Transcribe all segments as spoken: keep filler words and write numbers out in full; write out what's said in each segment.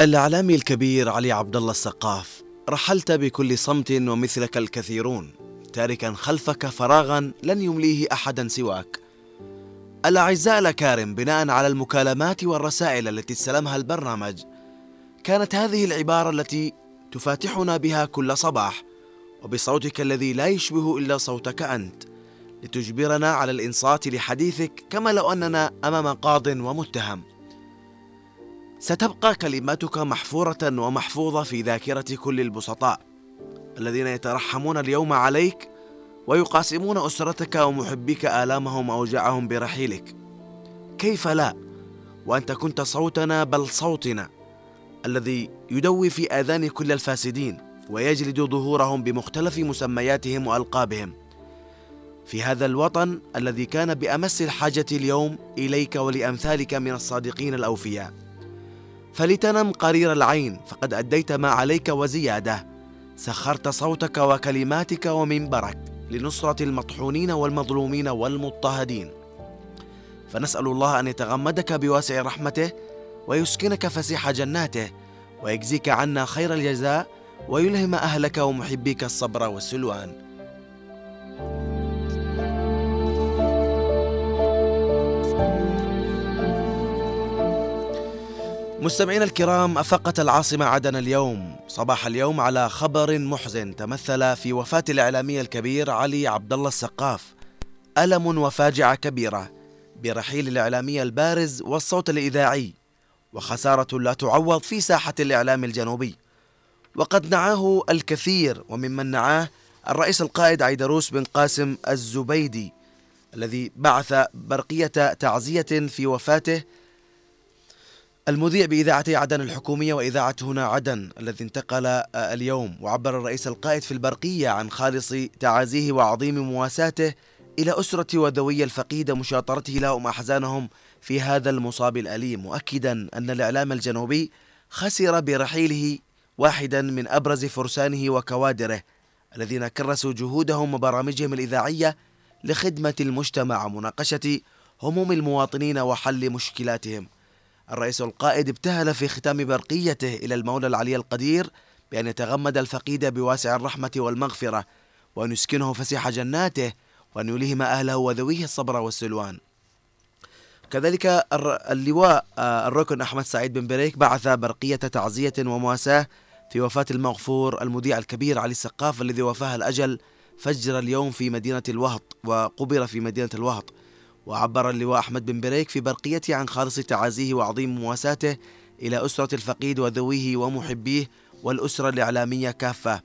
الإعلامي الكبير علي عبد الله السقاف، رحلت بكل صمت ومثلك الكثيرون، تاركا خلفك فراغا لن يمليه أحدا سواك. الأعزاء الأكارم، بناء على المكالمات والرسائل التي استلمها البرنامج، كانت هذه العبارة التي تفاتحنا بها كل صباح، وبصوتك الذي لا يشبه إلا صوتك أنت، لتجبرنا على الإنصات لحديثك كما لو أننا أمام قاض ومتهم. ستبقى كلماتك محفورة ومحفوظة في ذاكرة كل البسطاء الذين يترحمون اليوم عليك ويقاسمون أسرتك ومحبيك آلامهم وأوجاعهم برحيلك. كيف لا وأنت كنت صوتنا، بل صوتنا الذي يدوي في آذان كل الفاسدين ويجلد ظهورهم بمختلف مسمياتهم وألقابهم في هذا الوطن الذي كان بأمس الحاجة اليوم إليك ولأمثالك من الصادقين الأوفياء. فلتنم قرير العين، فقد أديت ما عليك وزيادة، سخرت صوتك وكلماتك ومنبرك لنصرة المطحونين والمظلومين والمضطهدين. فنسأل الله أن يتغمدك بواسع رحمته ويسكنك فسيح جناته ويجزيك عنا خير الجزاء ويلهم أهلك ومحبيك الصبر والسلوان. مستمعين الكرام، أفقت العاصمة عدن اليوم صباح اليوم على خبر محزن تمثل في وفاة الإعلامي الكبير علي عبد الله السقاف. ألم وفاجعة كبيرة برحيل الإعلامي البارز والصوت الإذاعي، وخسارة لا تعوض في ساحة الإعلام الجنوبي. وقد نعاه الكثير، وممن نعاه الرئيس القائد عيدروس بن قاسم الزبيدي الذي بعث برقية تعزية في وفاته، المذيع بإذاعة عدن الحكومية وإذاعة هنا عدن الذي انتقل اليوم. وعبر الرئيس القائد في البرقية عن خالص تعازيه وعظيم مواساته إلى أسرة وذوي الفقيدة، مشاطرته لهم أحزانهم في هذا المصاب الأليم، مؤكدا أن الإعلام الجنوبي خسر برحيله واحدا من أبرز فرسانه وكوادره الذين كرسوا جهودهم وبرامجهم الإذاعية لخدمة المجتمع ومناقشة هموم المواطنين وحل مشكلاتهم. الرئيس القائد ابتهل في ختام برقيته إلى المولى العلي القدير بأن يتغمد الفقيد بواسع الرحمة والمغفرة، وأن يسكنه فسيح جناته، وأن يلهم أهله وذويه الصبر والسلوان. كذلك اللواء الركن أحمد سعيد بن بريك بعث برقية تعزية ومواساة في وفاة المغفور المذيع الكبير علي السقاف الذي وفاه الأجل فجر اليوم في مدينة الوهط وقبر في مدينة الوهط. وعبر اللواء أحمد بن بريك في برقيته عن خالص تعازيه وعظيم مواساته إلى أسرة الفقيد وذويه ومحبيه والأسرة الإعلامية كافة.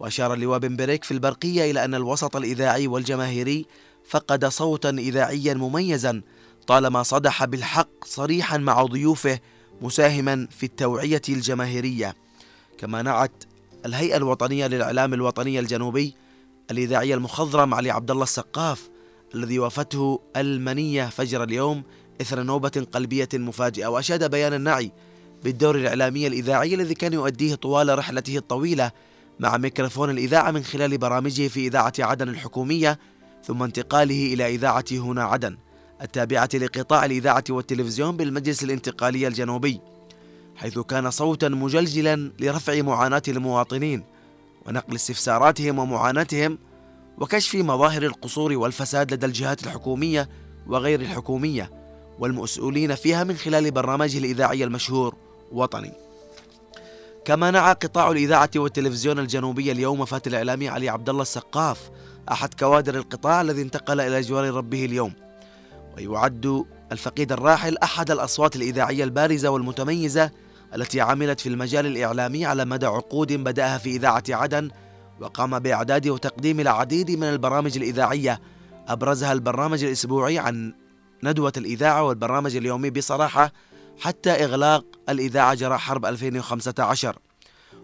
وأشار اللواء بن بريك في البرقية إلى أن الوسط الإذاعي والجماهيري فقد صوتا إذاعيا مميزا طالما صدح بالحق صريحا مع ضيوفه، مساهما في التوعية الجماهيرية. كما نعت الهيئة الوطنية للإعلام الوطني الجنوبي الإذاعي المخضرم علي عبد الله السقاف الذي وافته المنية فجر اليوم إثر نوبة قلبية مفاجئة. وأشاد بيان النعي بالدور الإعلامي الإذاعي الذي كان يؤديه طوال رحلته الطويلة مع ميكروفون الإذاعة من خلال برامجه في إذاعة عدن الحكومية، ثم انتقاله إلى إذاعة هنا عدن التابعة لقطاع الإذاعة والتلفزيون بالمجلس الانتقالي الجنوبي، حيث كان صوتا مجلجلا لرفع معاناة المواطنين ونقل استفساراتهم ومعاناتهم، وكشف مظاهر القصور والفساد لدى الجهات الحكومية وغير الحكومية والمسؤولين فيها من خلال برنامجه الإذاعي المشهور وطني. كما نعى قطاع الإذاعة والتلفزيون الجنوبي اليوم وفاة الإعلامي علي عبد الله السقاف، أحد كوادر القطاع الذي انتقل إلى جوار ربه اليوم. ويعد الفقيد الراحل أحد الأصوات الإذاعية البارزة والمتميزة التي عملت في المجال الإعلامي على مدى عقود بدأها في إذاعة عدن، وقام بإعداد وتقديم العديد من البرامج الإذاعية، أبرزها البرنامج الأسبوعي عن ندوة الإذاعة والبرنامج اليومي بصراحة حتى إغلاق الإذاعة جراء حرب ألفين وخمسة عشر.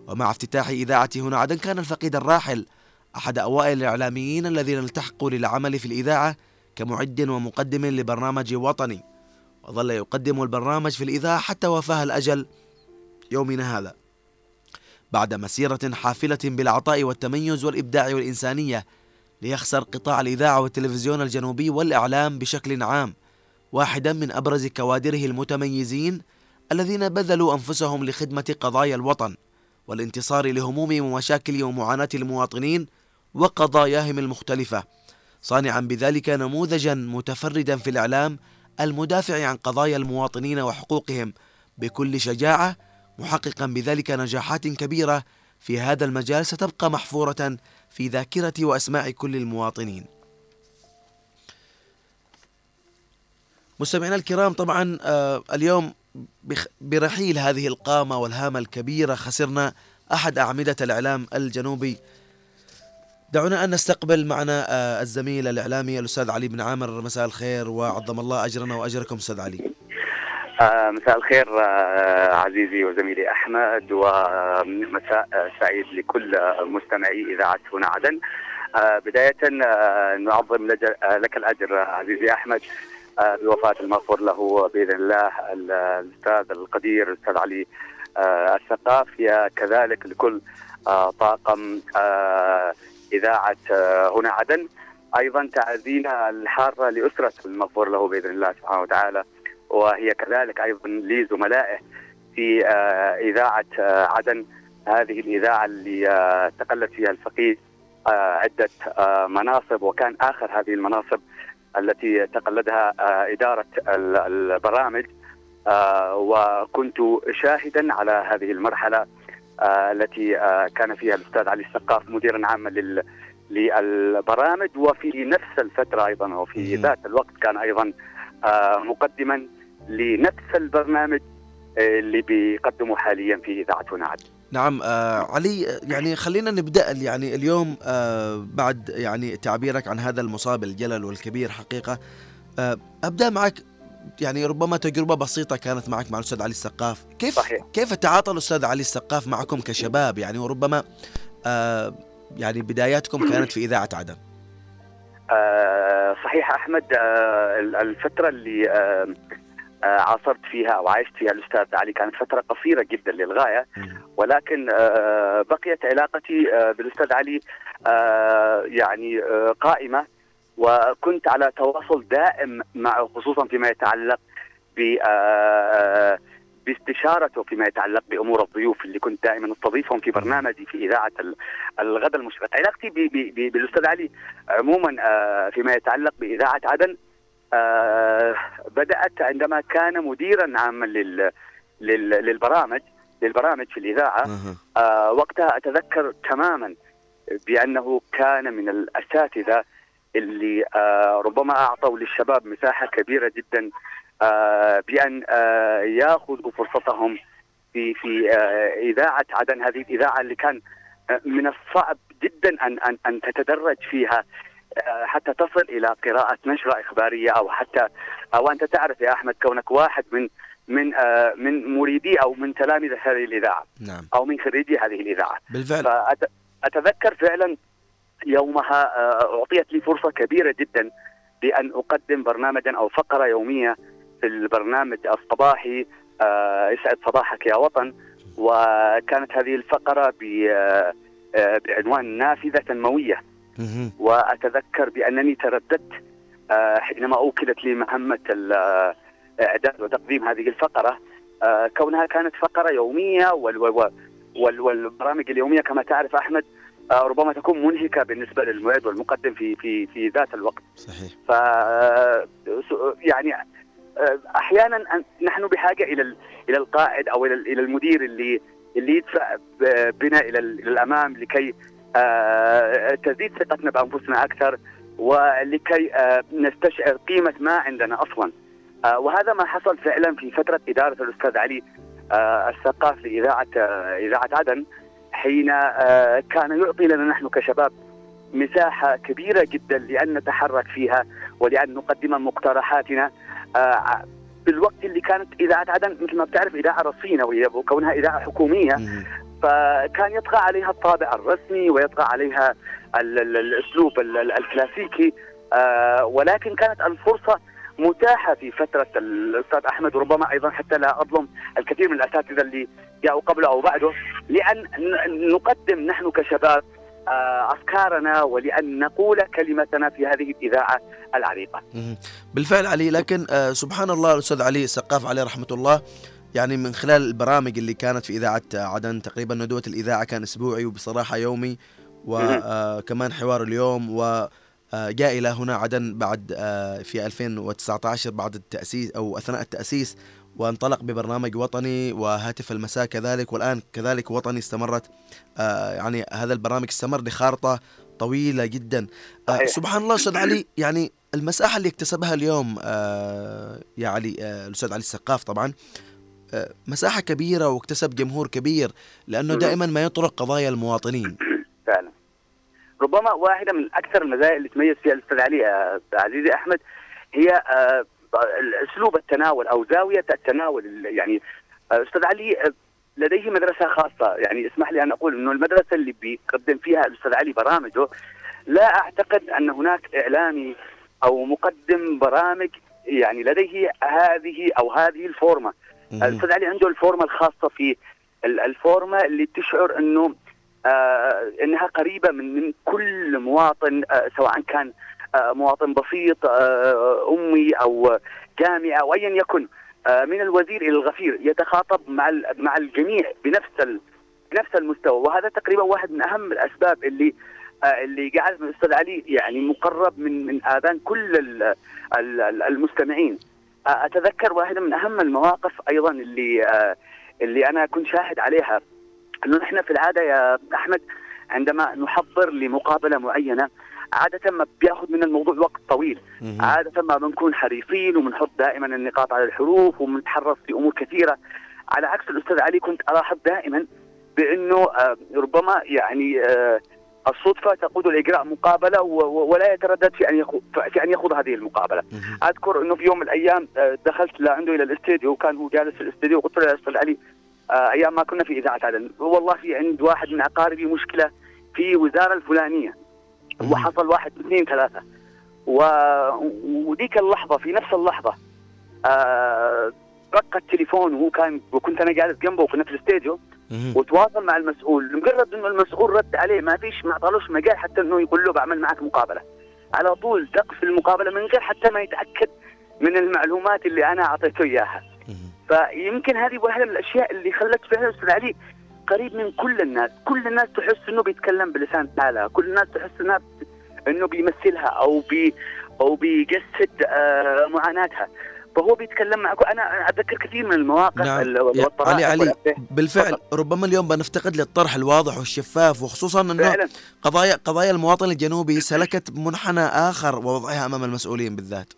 ومع افتتاح إذاعة هنا عدن كان الفقيد الراحل أحد أوائل الإعلاميين الذين التحقوا للعمل في الإذاعة كمعد ومقدم لبرنامج وطني، وظل يقدم البرنامج في الإذاعة حتى وفاه الأجل يومنا هذا بعد مسيرة حافلة بالعطاء والتميز والإبداع والإنسانية ليخسر قطاع الإذاعة والتلفزيون الجنوبي والإعلام بشكل عام واحدا من أبرز كوادره المتميزين الذين بذلوا أنفسهم لخدمة قضايا الوطن والانتصار لهموم ومشاكل ومعاناة المواطنين وقضاياهم المختلفة، صانعا بذلك نموذجا متفردا في الإعلام المدافع عن قضايا المواطنين وحقوقهم بكل شجاعة، محققا بذلك نجاحات كبيرة في هذا المجال ستبقى محفورة في ذاكرة وأسماع كل المواطنين. مستمعينا الكرام، طبعا اليوم برحيل هذه القامة والهامة الكبيرة خسرنا أحد أعمدة الإعلام الجنوبي. دعونا أن نستقبل معنا الزميل الإعلامي الأستاذ علي بن عامر. مساء الخير وعظم الله أجرنا وأجركم أستاذ علي. مساء الخير عزيزي وزميلي أحمد، ومساء سعيد لكل مستمعي إذاعة هنا عدن. بداية نعظم لك الأجر عزيزي أحمد بوفاة المغفور له بإذن الله الأستاذ القدير الأستاذ علي السقاف، كذلك لكل طاقم إذاعة هنا عدن، أيضا تعزينا الحارة لأسرة المغفور له بإذن الله سبحانه وتعالى، وهي كذلك أيضا لزملائه في إذاعة عدن، هذه الإذاعة اللي استقلت فيها الفقيه عدة مناصب، وكان آخر هذه المناصب التي تقلدها إدارة البرامج، وكنت شاهدا على هذه المرحلة التي كان فيها الأستاذ علي السقاف مديرا عاما للبرامج، وفي نفس الفترة أيضا وفي ذات الوقت كان أيضا مقدما لنفس البرنامج اللي بيقدمه حاليا في إذاعة هنا عدن. نعم آه علي، يعني خلينا نبدأ يعني اليوم آه بعد يعني تعبيرك عن هذا المصاب الجلل والكبير حقيقة. آه أبدأ معك يعني ربما تجربة بسيطة كانت معك مع الأستاذ علي السقاف. كيف صحيح. كيف تعاطى الأستاذ علي السقاف معكم كشباب يعني، وربما آه يعني بداياتكم كانت في إذاعة عدن؟ آه صحيح أحمد، آه الفترة اللي آه عاصرت فيها أو عايشت فيها الأستاذ علي كانت فترة قصيرة جدا للغاية، ولكن بقيت علاقتي بالأستاذ علي يعني قائمة، وكنت على تواصل دائم معه، خصوصا فيما يتعلق باستشارته فيما يتعلق بأمور الضيوف اللي كنت دائما استضيفهم في برنامجي في إذاعة الغداء المشرق. علاقتي بالأستاذ علي عموما فيما يتعلق بإذاعة عدن آه بدأت عندما كان مديرا عاما لل لل للبرامج للبرامج في الإذاعة. آه وقتها أتذكر تماما بأنه كان من الأساتذة اللي آه ربما أعطوا للشباب مساحة كبيرة جدا آه بأن آه يأخذوا فرصتهم في في آه إذاعة عدن، هذه الإذاعة اللي كان من الصعب جدا أن أن أن تتدرج فيها حتى تصل إلى قراءة نشرة إخبارية، أو حتى أو أنت تعرف يا أحمد كونك واحد من من من مريدي أو من تلاميذ هذه الإذاعة. نعم. أو من خريجي هذه الإذاعة بالفعل. فأتذكر فعلا يومها أعطيت لي فرصة كبيرة جدا بأن أقدم برنامجا أو فقرة يومية في البرنامج الصباحي يسعد صباحك يا وطن، وكانت هذه الفقرة بعنوان نافذة تنموية. وأتذكر بأنني ترددت حينما أوكلت لي مهمة إعداد وتقديم هذه الفقرة، كونها كانت فقرة يومية، والبرامج اليومية كما تعرف أحمد ربما تكون منهكة بالنسبة للمعد والمقدم في في في ذات الوقت. صحيح. ف يعني أحيانا نحن بحاجة إلى إلى القائد أو إلى المدير اللي اللي يدفع بنا إلى الأمام لكي تزيد ثقتنا بأنفسنا أكثر، ولكي نستشعر قيمة ما عندنا أصلا. وهذا ما حصل فعلا في فترة إدارة الأستاذ علي السقاف لإذاعة إذاعة عدن، حين كان يعطي لنا نحن كشباب مساحة كبيرة جدا لأن نتحرك فيها ولأن نقدم مقترحاتنا بالوقت اللي كانت إذاعة عدن مثل ما بتعرف إذاعة رصينة، وكونها إذاعة حكومية فكان يطغى عليها الطابع الرسمي ويطغى عليها الأسلوب الكلاسيكي، ولكن كانت الفرصة متاحة في فترة الأستاذ أحمد، وربما أيضا حتى لا أظلم الكثير من الأساتذة اللي جاءوا قبله أو بعده، لأن نقدم نحن كشباب أفكارنا ولأن نقول كلمتنا في هذه الإذاعة العريقة. بالفعل علي، لكن سبحان الله الأستاذ علي السقاف عليه رحمة الله، يعني من خلال البرامج اللي كانت في إذاعة عدن تقريبا ندوة الإذاعة كان أسبوعي، وبصراحة يومي، وكمان حوار اليوم، وجاء إلى هنا عدن بعد في ألفين وتسعة عشر بعد التأسيس أو أثناء التأسيس، وانطلق ببرنامج وطني وهاتف المساء كذلك، والآن كذلك وطني استمرت، آه يعني هذا البرنامج استمر لخارطة طويلة جدا. آه سبحان الله أستاذ علي، يعني المساحة اللي اكتسبها اليوم آه يا علي آه الأستاذ علي السقاف طبعا آه مساحة كبيرة واكتسب جمهور كبير، لأنه دائما ما يطرق قضايا المواطنين. فعلا ربما واحدة من أكثر المزايا اللي تميز فيها الأستاذ علي عزيزي أحمد هي آه أسلوب التناول أو زاوية التناول. يعني أستاذ علي لديه مدرسة خاصة، يعني اسمح لي أن أقول أنه المدرسة اللي بيقدم فيها الأستاذ علي برامجه، لا أعتقد أن هناك إعلامي أو مقدم برامج يعني لديه هذه أو هذه الفورمة. الأستاذ علي عنده الفورمة الخاصة فيه، الفورمة اللي تشعر أنه آه أنها قريبة من, من كل مواطن، آه سواء كان مواطن بسيط، أمي أو جامعة أو أيا يكن، من الوزير إلى الغفير يتخاطب مع مع الجميع بنفس بنفس المستوى. وهذا تقريبا واحد من أهم الأسباب اللي اللي جعلت الأستاذ علي يعني مقرب من من آذان كل المستمعين. أتذكر واحدة من أهم المواقف أيضا اللي اللي أنا كنت شاهد عليها، إنه نحن في العادة يا أحمد عندما نحضر لمقابلة معينة عادة ما بياخذ من الموضوع وقت طويل، عادة ما بنكون حريصين وبنحط دائما النقاط على الحروف وبنتحرص في أمور كثيرة، على عكس الأستاذ علي كنت ألاحظ دائما بأنه ربما يعني الصدفة تقود الإجراء مقابلة ولا يتردد في أن يخوض في أن يخوض هذه المقابلة. أذكر أنه في يوم من الأيام دخلت لعنده إلى الاستديو وكان هو جالس في الاستديو، وقلت له يا أستاذ علي أيام ما كنا في إذاعة عدن والله في عند واحد من أقاربي مشكلة في وزارة الفلانية وحصل واحد اثنين ثلاثة، و... وديك اللحظة في نفس اللحظة آه... رق التليفون وهو كان وكنت أنا جالس جنبه وكنا في الاستديو وتواصل مع المسؤول. مجرد إنه المسؤول رد عليه ما فيش ما عطالوش مجال حتى إنه يقول له بعمل معك مقابلة، على طول دق في المقابلة من غير حتى ما يتأكد من المعلومات اللي أنا أعطيته إياها. فيمكن هذه واحدة من الأشياء اللي خلت فيها الأستاذ علي قريب من كل الناس، كل الناس تحس إنه بيتكلم بلسان حالها، كل الناس تحس إنه إنه بيمثلها أو بي أو بيجسد آه معاناتها، فهو بيتكلم معك. أنا أتذكر كثير من المواقف. نعم. علي علي بالفعل فقط. ربما اليوم بنفتقد للطرح الواضح والشفاف، وخصوصا إنه قضايا قضايا المواطن الجنوبي سلكت منحنى آخر ووضعها أمام المسؤولين بالذات.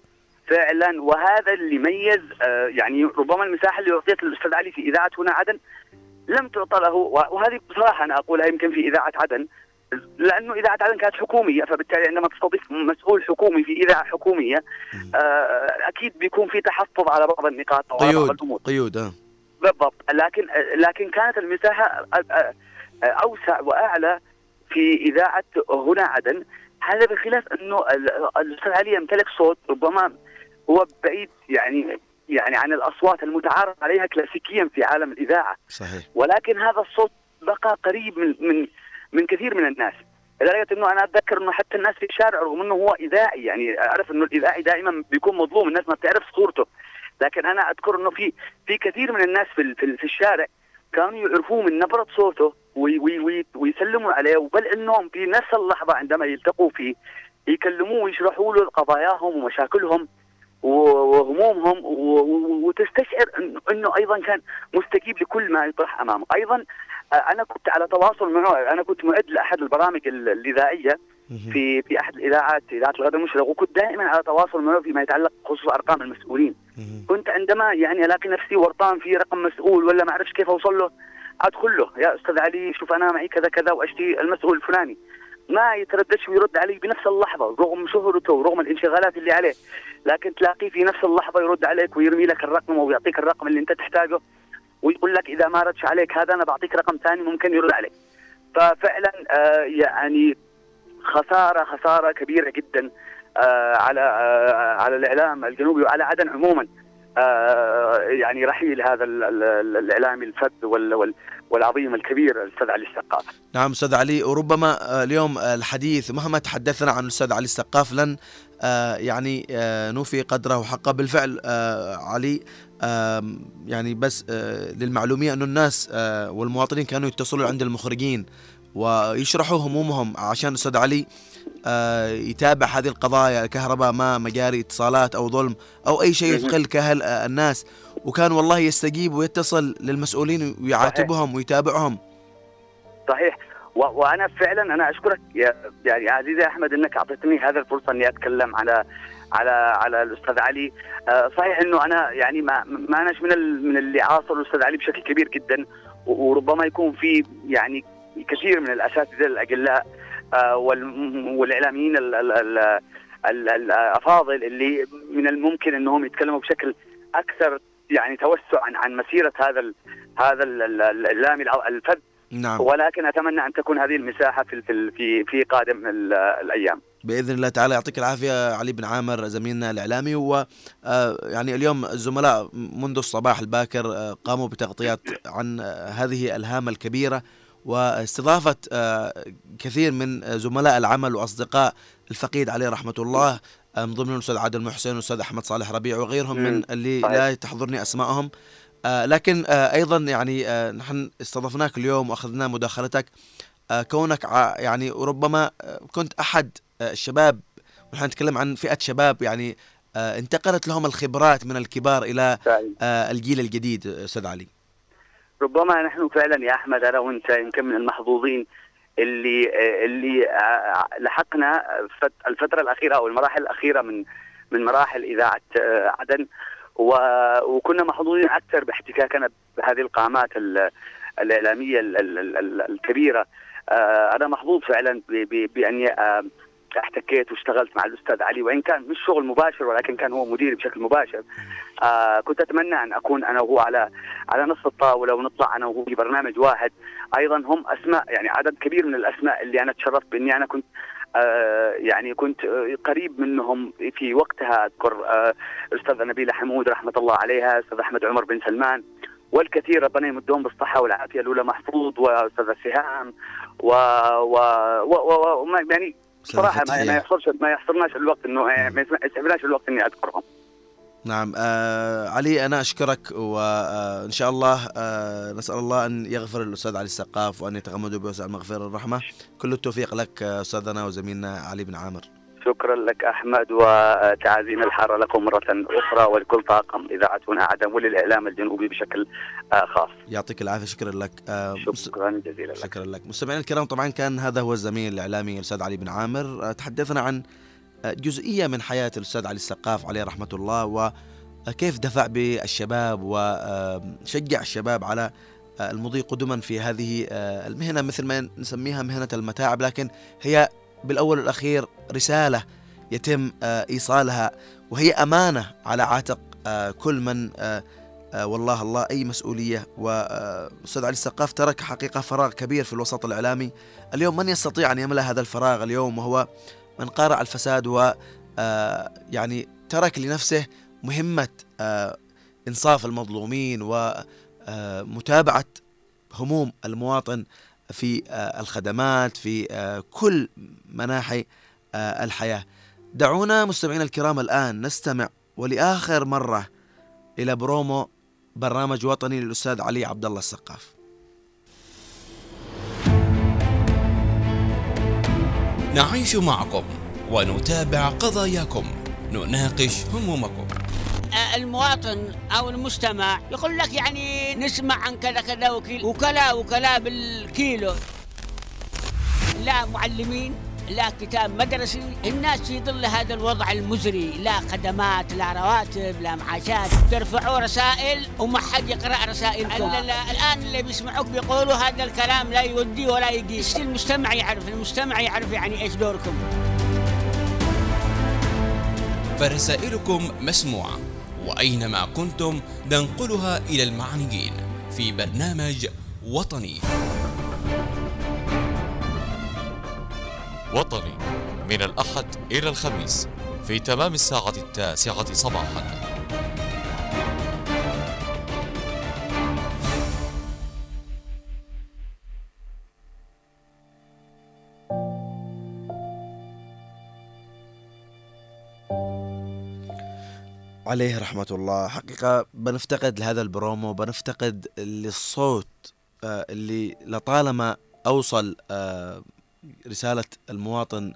فعلا، وهذا اللي ميز آه يعني ربما المساحة اللي أعطيت الأستاذ علي في إذاعة هنا عدن لم تعطى له، وهذه بصراحة أنا أقولها يمكن في إذاعة عدن، لأنه إذاعة عدن كانت حكومية، فبالتالي عندما تستضيف مسؤول حكومي في إذاعة حكومية أكيد بيكون في تحفظ على بعض النقاط وعلى بعض الأمور. قيود قيود بالضبط. لكن لكن كانت المساحة أوسع وأعلى في إذاعة هنا عدن، هذا بخلاف أنه الأستاذ علي يمتلك صوت ربما هو بعيد يعني يعني عن الأصوات المتعارف عليها كلاسيكيا في عالم الإذاعة. صحيح. ولكن هذا الصوت بقى قريب من من من كثير من الناس، لدرجة إنه أنا أتذكر إنه حتى الناس في الشارع رغم إنه هو إذاعي، يعني أعرف إنه الإذاعي دائما بيكون مظلوم، الناس ما بتعرف صورته، لكن أنا أذكر إنه في في كثير من الناس في في الشارع كانوا يعرفوه من نبرة صوته وي وي وي ويسلموا عليه، وبل إنهم في نفس اللحظة عندما يلتقوا فيه يكلموه ويشرحوا له قضاياهم ومشاكلهم وهمومهم، وتستشعر أنه أيضا كان مستجيب لكل ما يطرح أمامه. أيضا أنا كنت على تواصل معه، أنا كنت معد لأحد البرامج الإذاعية في في أحد الإذاعات، إذاعة الغداء المشرق، وكنت دائما على تواصل معه فيما يتعلق بخصوص أرقام المسؤولين. كنت عندما يعني ألاقي نفسي ورطان في رقم مسؤول ولا ما أعرفش كيف أوصل له، أدخل له يا أستاذ علي شوف أنا معي كذا كذا وأشتي المسؤول الفلاني، ما يترددش ويرد علي بنفس اللحظة رغم شهرته ورغم الانشغالات اللي عليه، لكن تلاقيه في نفس اللحظة يرد عليك ويرمي لك الرقم ويعطيك الرقم اللي انت تحتاجه ويقول لك إذا ما ردش عليك هذا أنا بعطيك رقم ثاني ممكن يرد عليك. ففعلا آه يعني خسارة خسارة كبيرة جدا آه على آه على الإعلام الجنوبي وعلى عدن عموما. يعني رحيل هذا الإعلامي الفذ والعظيم الكبير الأستاذ علي السقاف. نعم أستاذ علي، وربما اليوم الحديث مهما تحدثنا عن الأستاذ علي السقاف لن يعني نوفي قدره وحقه. بالفعل علي يعني بس للمعلومية أن الناس والمواطنين كانوا يتصلوا عند المخرجين ويشرحوا همومهم عشان الأستاذ علي يتابع هذه القضايا، الكهرباء، ما مجاري، اتصالات أو ظلم أو أي شيء يثقل كهل الناس، وكان والله يستجيب ويتصل للمسؤولين ويعاتبهم ويتابعهم. صحيح. وأنا فعلا أنا أشكرك يعني عزيزي أحمد أنك أعطيتني هذا الفرصة أني أتكلم على على على الأستاذ علي. صحيح أنه أنا يعني ما ما أناش من من اللي عاصروا الأستاذ علي بشكل كبير جدا، وربما يكون في يعني كثير من الأساتذة الأجلاء والإعلاميين الأفاضل اللي من الممكن أنهم يتكلموا بشكل أكثر يعني توسع عن عن مسيرة هذا هذا الإعلامي الفذ. نعم. ولكن أتمنى أن تكون هذه المساحة في في في قادم الأيام بإذن الله تعالى. يعطيك العافية علي بن عامر زميلنا الإعلامي. و يعني اليوم الزملاء منذ الصباح الباكر قاموا بتغطيات عن هذه الهامة الكبيرة واستضافة كثير من زملاء العمل وأصدقاء الفقيد عليه رحمة الله، من ضمنهم الأستاذ عادل محسن والأستاذ أحمد صالح ربيع وغيرهم من اللي لا تحضرني أسمائهم. آه لكن آه أيضا يعني آه نحن استضفناك اليوم وأخذنا مداخلتك، آه كونك يعني ربما آه كنت أحد آه الشباب، ونحن نتكلم عن فئة شباب يعني آه انتقلت لهم الخبرات من الكبار إلى آه الجيل الجديد. أستاذ علي، ربما نحن فعلا يا أحمد أنا وأنت يمكن من المحظوظين اللي اللي لحقنا الفترة الأخيرة أو المراحل الأخيرة من من مراحل إذاعة عدن، وكنا محظوظين أكثر باحتكاكنا بهذه القامات الإعلامية الكبيرة. أنا محظوظ فعلا بأني احتكيت واشتغلت مع الأستاذ علي، وإن كان مش شغل مباشر ولكن كان هو مديري بشكل مباشر. كنت أتمنى أن أكون أنا وهو على على نفس الطاولة ونطلع أنا وهو في برنامج واحد. أيضا هم أسماء يعني عدد كبير من الأسماء اللي أنا تشرفت بأني أنا كنت آه يعني كنت قريب منهم في وقتها. أذكر آه الأستاذة نبيل حمود رحمة الله عليها، أستاذ أحمد عمر بن سلمان، والكثير ربنا يمدهم بالصحة والعافية، الأولى محفوظ وأستاذة سهام و و و, و... و... يعني صراحة ما يحصرش ما يحصرناش الوقت إنه ما يستعملناش الوقت إني أذكرهم. نعم. آه علي أنا أشكرك، وإن شاء الله آه نسأل الله أن يغفر الأستاذ علي السقاف وأن يتغمده بوسع المغفرة والرحمة. كل التوفيق لك أستاذنا وزميلنا علي بن عامر. شكرا لك أحمد، وتعازيم الحارة لكم مرة أخرى ولكل طاقم إذاعة هنا عدن وللإعلام الجنوبي بشكل آه خاص. يعطيك العافية. شكرا لك. آه شكرا جزيلا لك. شكرا لك. مستمعين الكرام، طبعا كان هذا هو الزميل الإعلامي الأستاذ علي بن عامر. آه تحدثنا عن جزئية من حياة الأستاذ علي السقاف عليه رحمة الله، وكيف دفع بالشباب وشجع الشباب على المضي قدما في هذه المهنة، مثل ما نسميها مهنة المتاعب، لكن هي بالأول والأخير رسالة يتم إيصالها، وهي أمانة على عاتق كل من والله الله أي مسؤولية. والأستاذ علي السقاف ترك حقيقة فراغ كبير في الوسط الإعلامي. اليوم من يستطيع أن يملأ هذا الفراغ اليوم؟ وهو من قارع الفساد، و يعني ترك لنفسه مهمة إنصاف المظلومين ومتابعة هموم المواطن في الخدمات في كل مناحي الحياة. دعونا مستمعينا الكرام الآن نستمع ولآخر مرة إلى برومو برنامج وطني للأستاذ علي عبد الله السقاف. نعيش معكم ونتابع قضاياكم، نناقش همومكم. المواطن أو المستمع يقول لك يعني نسمع عن كذا كذا وكلا وكلا بالكيلو، لا معلمين لا كتاب مدرسي. الناس في ظل هذا الوضع المزري لا خدمات لا رواتب لا معاشات، ترفعوا رسائل وما حد يقرأ رسائلكم. الآن اللي بيسمعوك بيقولوا هذا الكلام لا يودي ولا يجي. المجتمع يعرف، المجتمع يعرف يعني إيش دوركم. فرسائلكم مسموعة، وأينما كنتم ننقلها إلى المعنيين في برنامج وطني. وطني من الأحد إلى الخميس في تمام الساعة التاسعة صباحا. عليه رحمة الله. حقيقة بنفتقد لهذا البرومو، بنفتقد للصوت اللي لطالما أوصل رسالة المواطن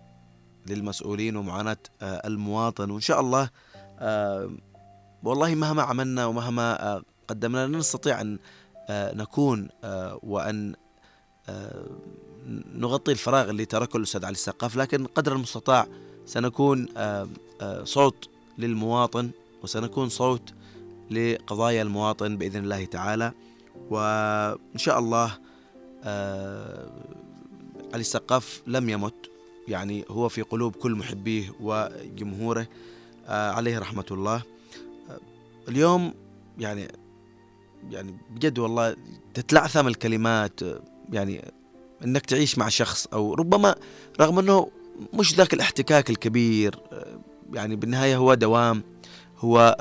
للمسؤولين ومعاناة المواطن. وإن شاء الله والله مهما عملنا ومهما قدمنا لا نستطيع أن نكون وأن نغطي الفراغ اللي تركه الأستاذ علي السقاف، لكن قدر المستطاع سنكون صوت للمواطن وسنكون صوت لقضايا المواطن بإذن الله تعالى. وإن شاء الله علي السقاف لم يمت، يعني هو في قلوب كل محبيه وجمهوره عليه رحمة الله. اليوم يعني يعني بجد والله تتلعثم الكلمات، يعني انك تعيش مع شخص او ربما رغم انه مش ذاك الاحتكاك الكبير، يعني بالنهاية هو دوام، هو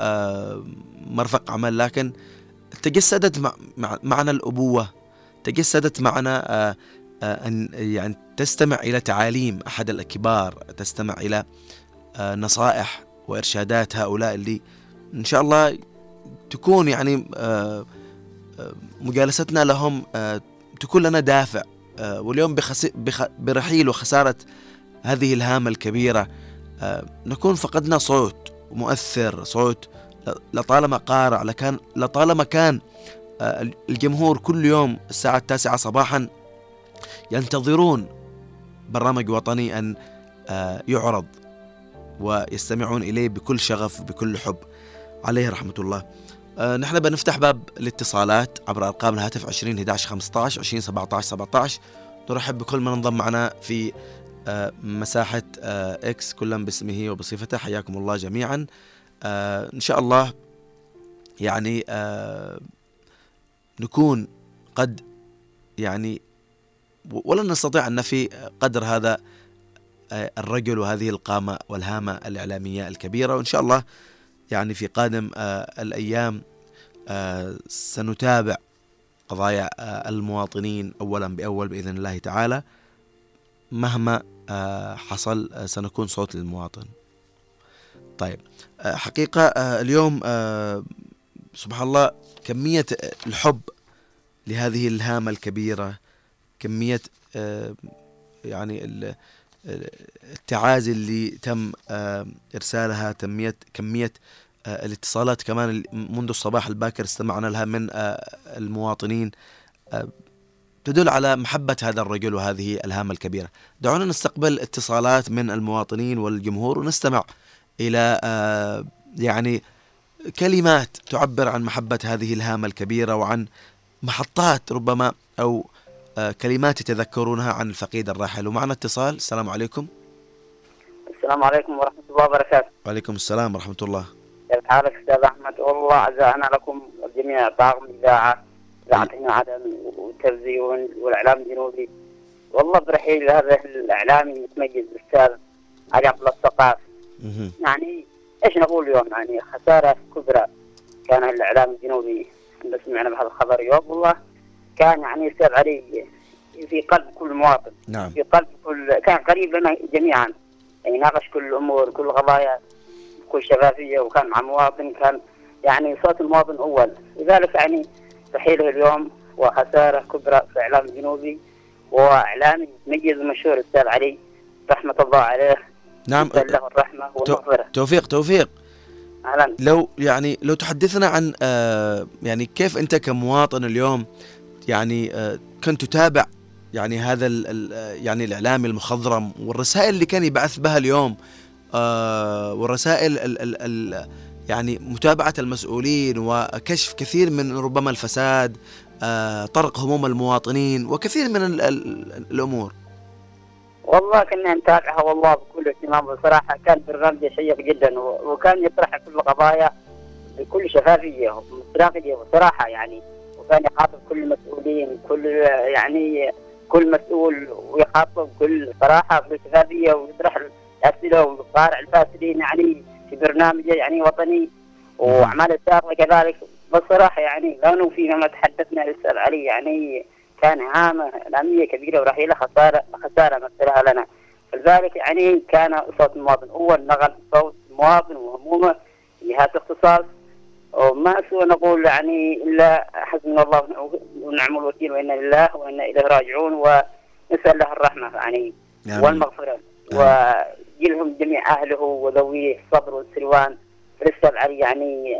مرفق عمل، لكن تجسدت معنا الأبوة، تجسدت معنا أن يعني تستمع إلى تعاليم أحد الكبار، تستمع إلى نصائح وإرشادات هؤلاء اللي إن شاء الله تكون يعني مجالستنا لهم تكون لنا دافع. واليوم برحيل وخسارة هذه الهامة الكبيرة نكون فقدنا صوت مؤثر، صوت لطالما قارع، لكان لطالما كان الجمهور كل يوم الساعة التاسعة صباحا ينتظرون برنامج وطني أن يعرض ويستمعون إليه بكل شغف بكل حب عليه رحمة الله. نحن بنفتح باب الاتصالات عبر أرقام الهاتف عشرين أحد عشر خمسة عشر عشرين سبعة عشر سبعة عشر. نرحب بكل من انضم معنا في آه مساحة آه إكس كلا باسمه وبصفته، حياكم الله جميعا. آه إن شاء الله يعني آه نكون قد يعني ولن نستطيع أن نفي قدر هذا آه الرجل وهذه القامة والهامة الإعلامية الكبيرة. وإن شاء الله يعني في قادم آه الأيام آه سنتابع قضايا آه المواطنين أولا بأول بإذن الله تعالى، مهما حصل سنكون صوت للمواطن. طيب حقيقة اليوم سبحان الله كمية الحب لهذه الهامة الكبيرة، كمية يعني التعازي اللي تم إرسالها، كمية كمية الاتصالات كمان منذ الصباح الباكر استمعنا لها من المواطنين تدل على محبة هذا الرجل وهذه الهامة الكبيرة. دعونا نستقبل اتصالات من المواطنين والجمهور ونستمع إلى يعني كلمات تعبر عن محبة هذه الهامة الكبيرة وعن محطات ربما أو كلمات يتذكرونها عن الفقيد الراحل. ومعنا اتصال. السلام عليكم. السلام عليكم ورحمة الله وبركاته. وعليكم السلام ورحمة الله. كيف حالك أستاذ أحمد؟ والله أعزائنا لكم الجميع طاقم الإذاعة إذاعة هنا عدن والتلفزيون والإعلام الجنوبي. والله برحيل هذا الإعلامي المتميز الأستاذ علي عبد الله السقاف. يعني إيش نقول اليوم، يعني خسارة كبرى كان الإعلام الجنوبي. احنا سمعنا بهذا الخبر اليوم، والله كان يعني الأستاذ علي في قلب كل مواطن. نعم. في قلب كل، كان قريب لنا جميعا، يعني ناقش كل الأمور كل القضايا بكل شفافية، وكان مع مواطن، كان يعني صوت المواطن أول. لذلك يعني رحيله اليوم وخسارة كبرى في الإعلام الجنوبي، وإعلامي متميز مشهور الأستاذ علي رحمة الله عليه. نعم. له الرحمة والمغفرة. توفيق توفيق. أهلا. لو يعني لو تحدثنا عن آه يعني كيف أنت كمواطن اليوم يعني آه كنت تتابع يعني هذا يعني الإعلامي المخضرم والرسائل اللي كان يبعث بها اليوم آه والرسائل ال ال ال يعني متابعة المسؤولين وكشف كثير من ربما الفساد، طرق هموم المواطنين وكثير من ال ال الأمور. والله كنا نتابعها والله بكل اهتمام بصراحة. كان برنامج شيق جدا، وكان يطرح كل القضايا بكل شفافية ومصداقية بصراحة يعني. وكان يخاطب كل المسؤولين، كل يعني كل مسؤول ويخاطب كل صراحة بكل شفافية، ويطرح الأسئلة ويقارع الفاسدين يعني في برنامج يعني وطني وأعمال السابقة كذلك. بصراحة يعني لأنه فيما ما تحدثنا الأستاذ علي يعني كان هامة إعلامية كبيرة ورحيلة خسارة خسارة مثلها لنا. فلذلك يعني كان صوت المواطن أول، نقل صوت المواطن وهمومه لهذا الاختصاص، وما أسوى نقول يعني إلا حسبنا الله ونعم الوكيل وإنا لله وإنا إليه راجعون، ونسأل له الرحمة يعني والمغفرة وجلهم جميع أهله وذويه الصبر والسلوان. الأستاذ علي يعني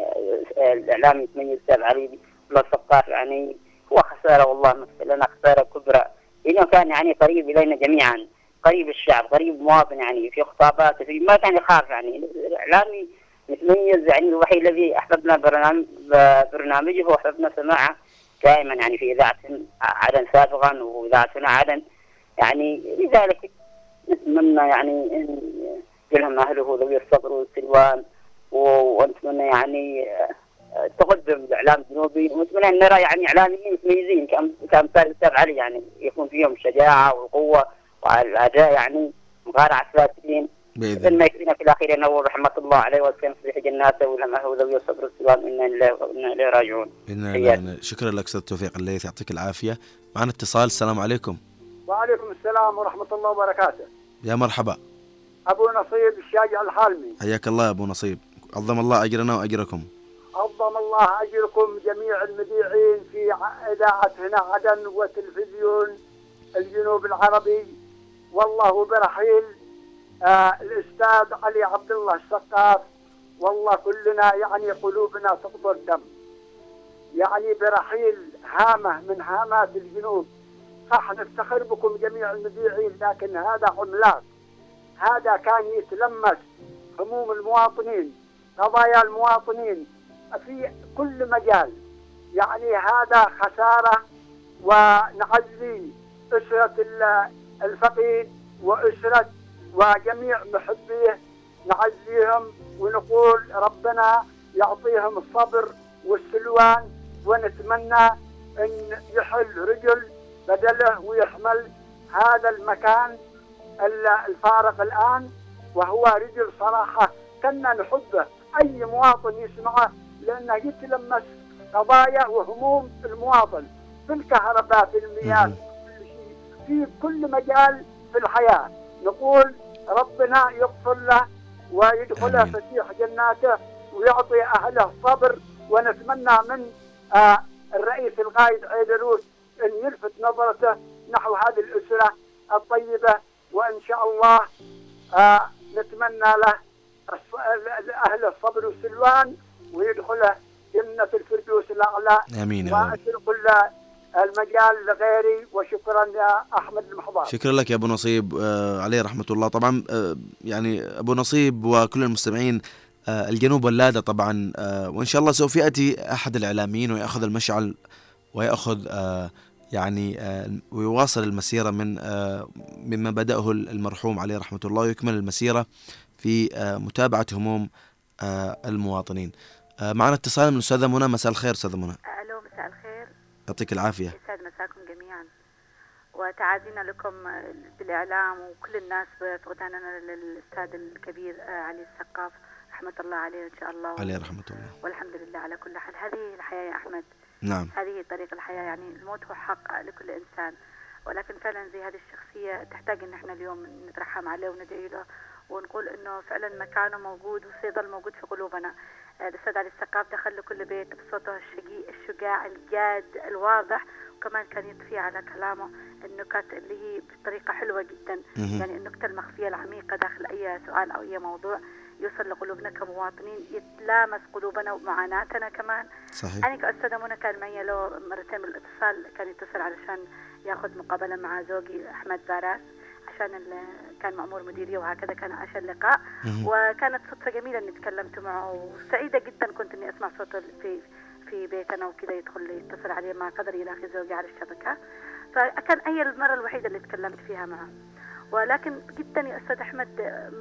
الإعلام يتميز الأستاذ علي السقاف يعني هو خسارة والله لنا خسارة كبرى، لأنه كان يعني قريب إلينا جميعا، قريب الشعب، قريب مواطن يعني في خطاباته في ما كان يخاف يعني. الإعلامي متميز يعني الوحيد الذي أحببنا برنامج برنامجه وأحببنا سماعه دائما يعني في إذاعة عدن سابقا وإذاعة هنا عدن يعني. لذلك نتمنى يعني أن يلهم أهله ذوي الصبر والسلوان، ونتمنى يعني تقدم الإعلام الجنوبي، ونتمنى أن نرى يعني إعلاميين متميزين كأمثال الأستاذ علي يعني يكون فيهم الشجاعة والقوة والأداء يعني مغارعة الفاسدين. بإذن ما يكفينا في الأخير نور رحمة الله عليه وسلم في جناته ولما هو ذوي الصبر والسلام إنا إليه راجعون. شكرا لك أستاذ توفيق الليث، يعطيك العافية. معنا اتصال، السلام عليكم. وعليكم السلام ورحمة الله وبركاته. يا مرحبا أبو نصيب الشاجع الحالمي. حياك الله يا أبو نصيب، عظم الله أجرنا وأجركم. عظم الله أجركم جميع المذيعين في إذاعة هنا عدن وتلفزيون الجنوب العربي. والله برحيل آه الأستاذ علي عبد الله السقاف، والله كلنا يعني قلوبنا تقبر دم يعني برحيل هامة من هامات الجنوب. صح نفتخر بكم جميع المذيعين، لكن هذا عملاق، هذا كان يتلمس هموم المواطنين، قضايا المواطنين في كل مجال يعني. هذا خسارة، ونعزي أسرة الفقيد وأسرة وجميع محبيه، نعزيهم ونقول ربنا يعطيهم الصبر والسلوان، ونتمنى أن يحل رجل بدله ويحمل هذا المكان الفارق الآن، وهو رجل صراحة كنا نحبه أي مواطن يسمعه، لأنه يتلمس قضايا وهموم المواطن في الكهرباء في المياه في كل مجال في الحياة. نقول ربنا يغفر له ويدخله فسيح جناته ويعطي أهله الصبر، ونتمنى من آه الرئيس القائد عيدروس أن يلفت نظرته نحو هذه الأسرة الطيبة، وإن شاء الله آه نتمنى له أهل الصبر والسلوان ويدخله جنة الفردوس الأعلى. آمين. وأشرق الله المجال لغيري، وشكرا يا أحمد المحضار. شكرا لك يا أبو نصيب، آه عليه رحمة الله. طبعا آه يعني أبو نصيب وكل المستمعين، آه الجنوب ولادة طبعا، آه وإن شاء الله سوف يأتي أحد الإعلاميين ويأخذ المشعل ويأخذ آه يعني آه ويواصل المسيرة من آه مما بدأه المرحوم عليه رحمة الله، ويكمل المسيرة في آه متابعة هموم آه المواطنين. آه معنا اتصال من الأستاذة منى. مساء الخير أستاذة منى. ألو مساء الخير. يعطيك العافية. يسعد مساكم جميعا، وتعازينا لكم بالإعلام وكل الناس بفقداننا للأستاذ الكبير علي السقاف رحمة الله عليه. إن شاء الله عليه رحمة الله، والحمد لله على كل حال. هذه الحياة يا أحمد. نعم، هذه طريق الحياة يعني. الموت هو حق لكل إنسان، ولكن فعلا زي هذه الشخصية تحتاج إن احنا اليوم نترحم عليه وندعي له ونقول إنه فعلا مكانه موجود وسيظل موجود في قلوبنا. الأستاذ علي السقاف دخل لكل بيت بصوته الشجي الشجاع الجاد الواضح، وكمان كان يطفي على كلامه النكت اللي هي بطريقة حلوة جدا يعني النكتة المخفية العميقة داخل أي سؤال أو أي موضوع يوصل لقلوبنا كمواطنين، يتلامس قلوبنا ومعاناتنا كمان. صحيح. أنا كأستاذة منى كان معي له مرتين الاتصال، كان يتصل علشان ياخذ مقابلة مع زوجي أحمد زاراس عشان كان مأمور مديرية وهكذا كان عشان اللقاء، وكانت صدفة جميلة إني تكلمت معه، وسعيدة جدا كنت إني أسمع صوته في في بيتنا وكذا يدخل لي يتصل عليه ما قدر يلاقي زوجي على الشبكة، فكان هي المرة الوحيدة اللي تكلمت فيها معه. ولكن جدا يا أستاذ أحمد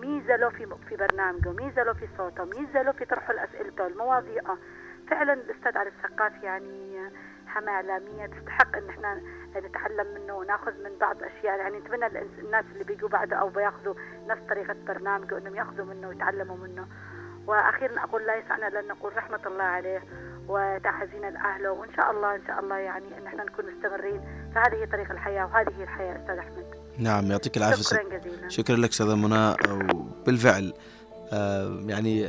ميزة له في في برنامجه، ميزة له في صوته، ميزة له في طرحه لأسئلته المواضيعه. فعلا الأستاذ علي السقاف يعني حماة إعلامية تستحق إن إحنا نتعلم منه ونأخذ من بعض أشياء يعني. نتمنى الناس اللي بيجوا بعده أو بيأخذوا نفس طريقة برنامجه إنهم يأخذوا منه ويتعلموا منه. وأخيرا أقول لا يسعنا لأن نقول رحمة الله عليه وتعزينا لأهله، وإن شاء الله إن شاء الله يعني إن إحنا نكون مستمرين، فهذه طريق الحياة وهذه الحياة أستاذ أحمد. نعم يعطيك العافية. شكرا جزيلا. شكرا لك أستاذة منى. وبالفعل يعني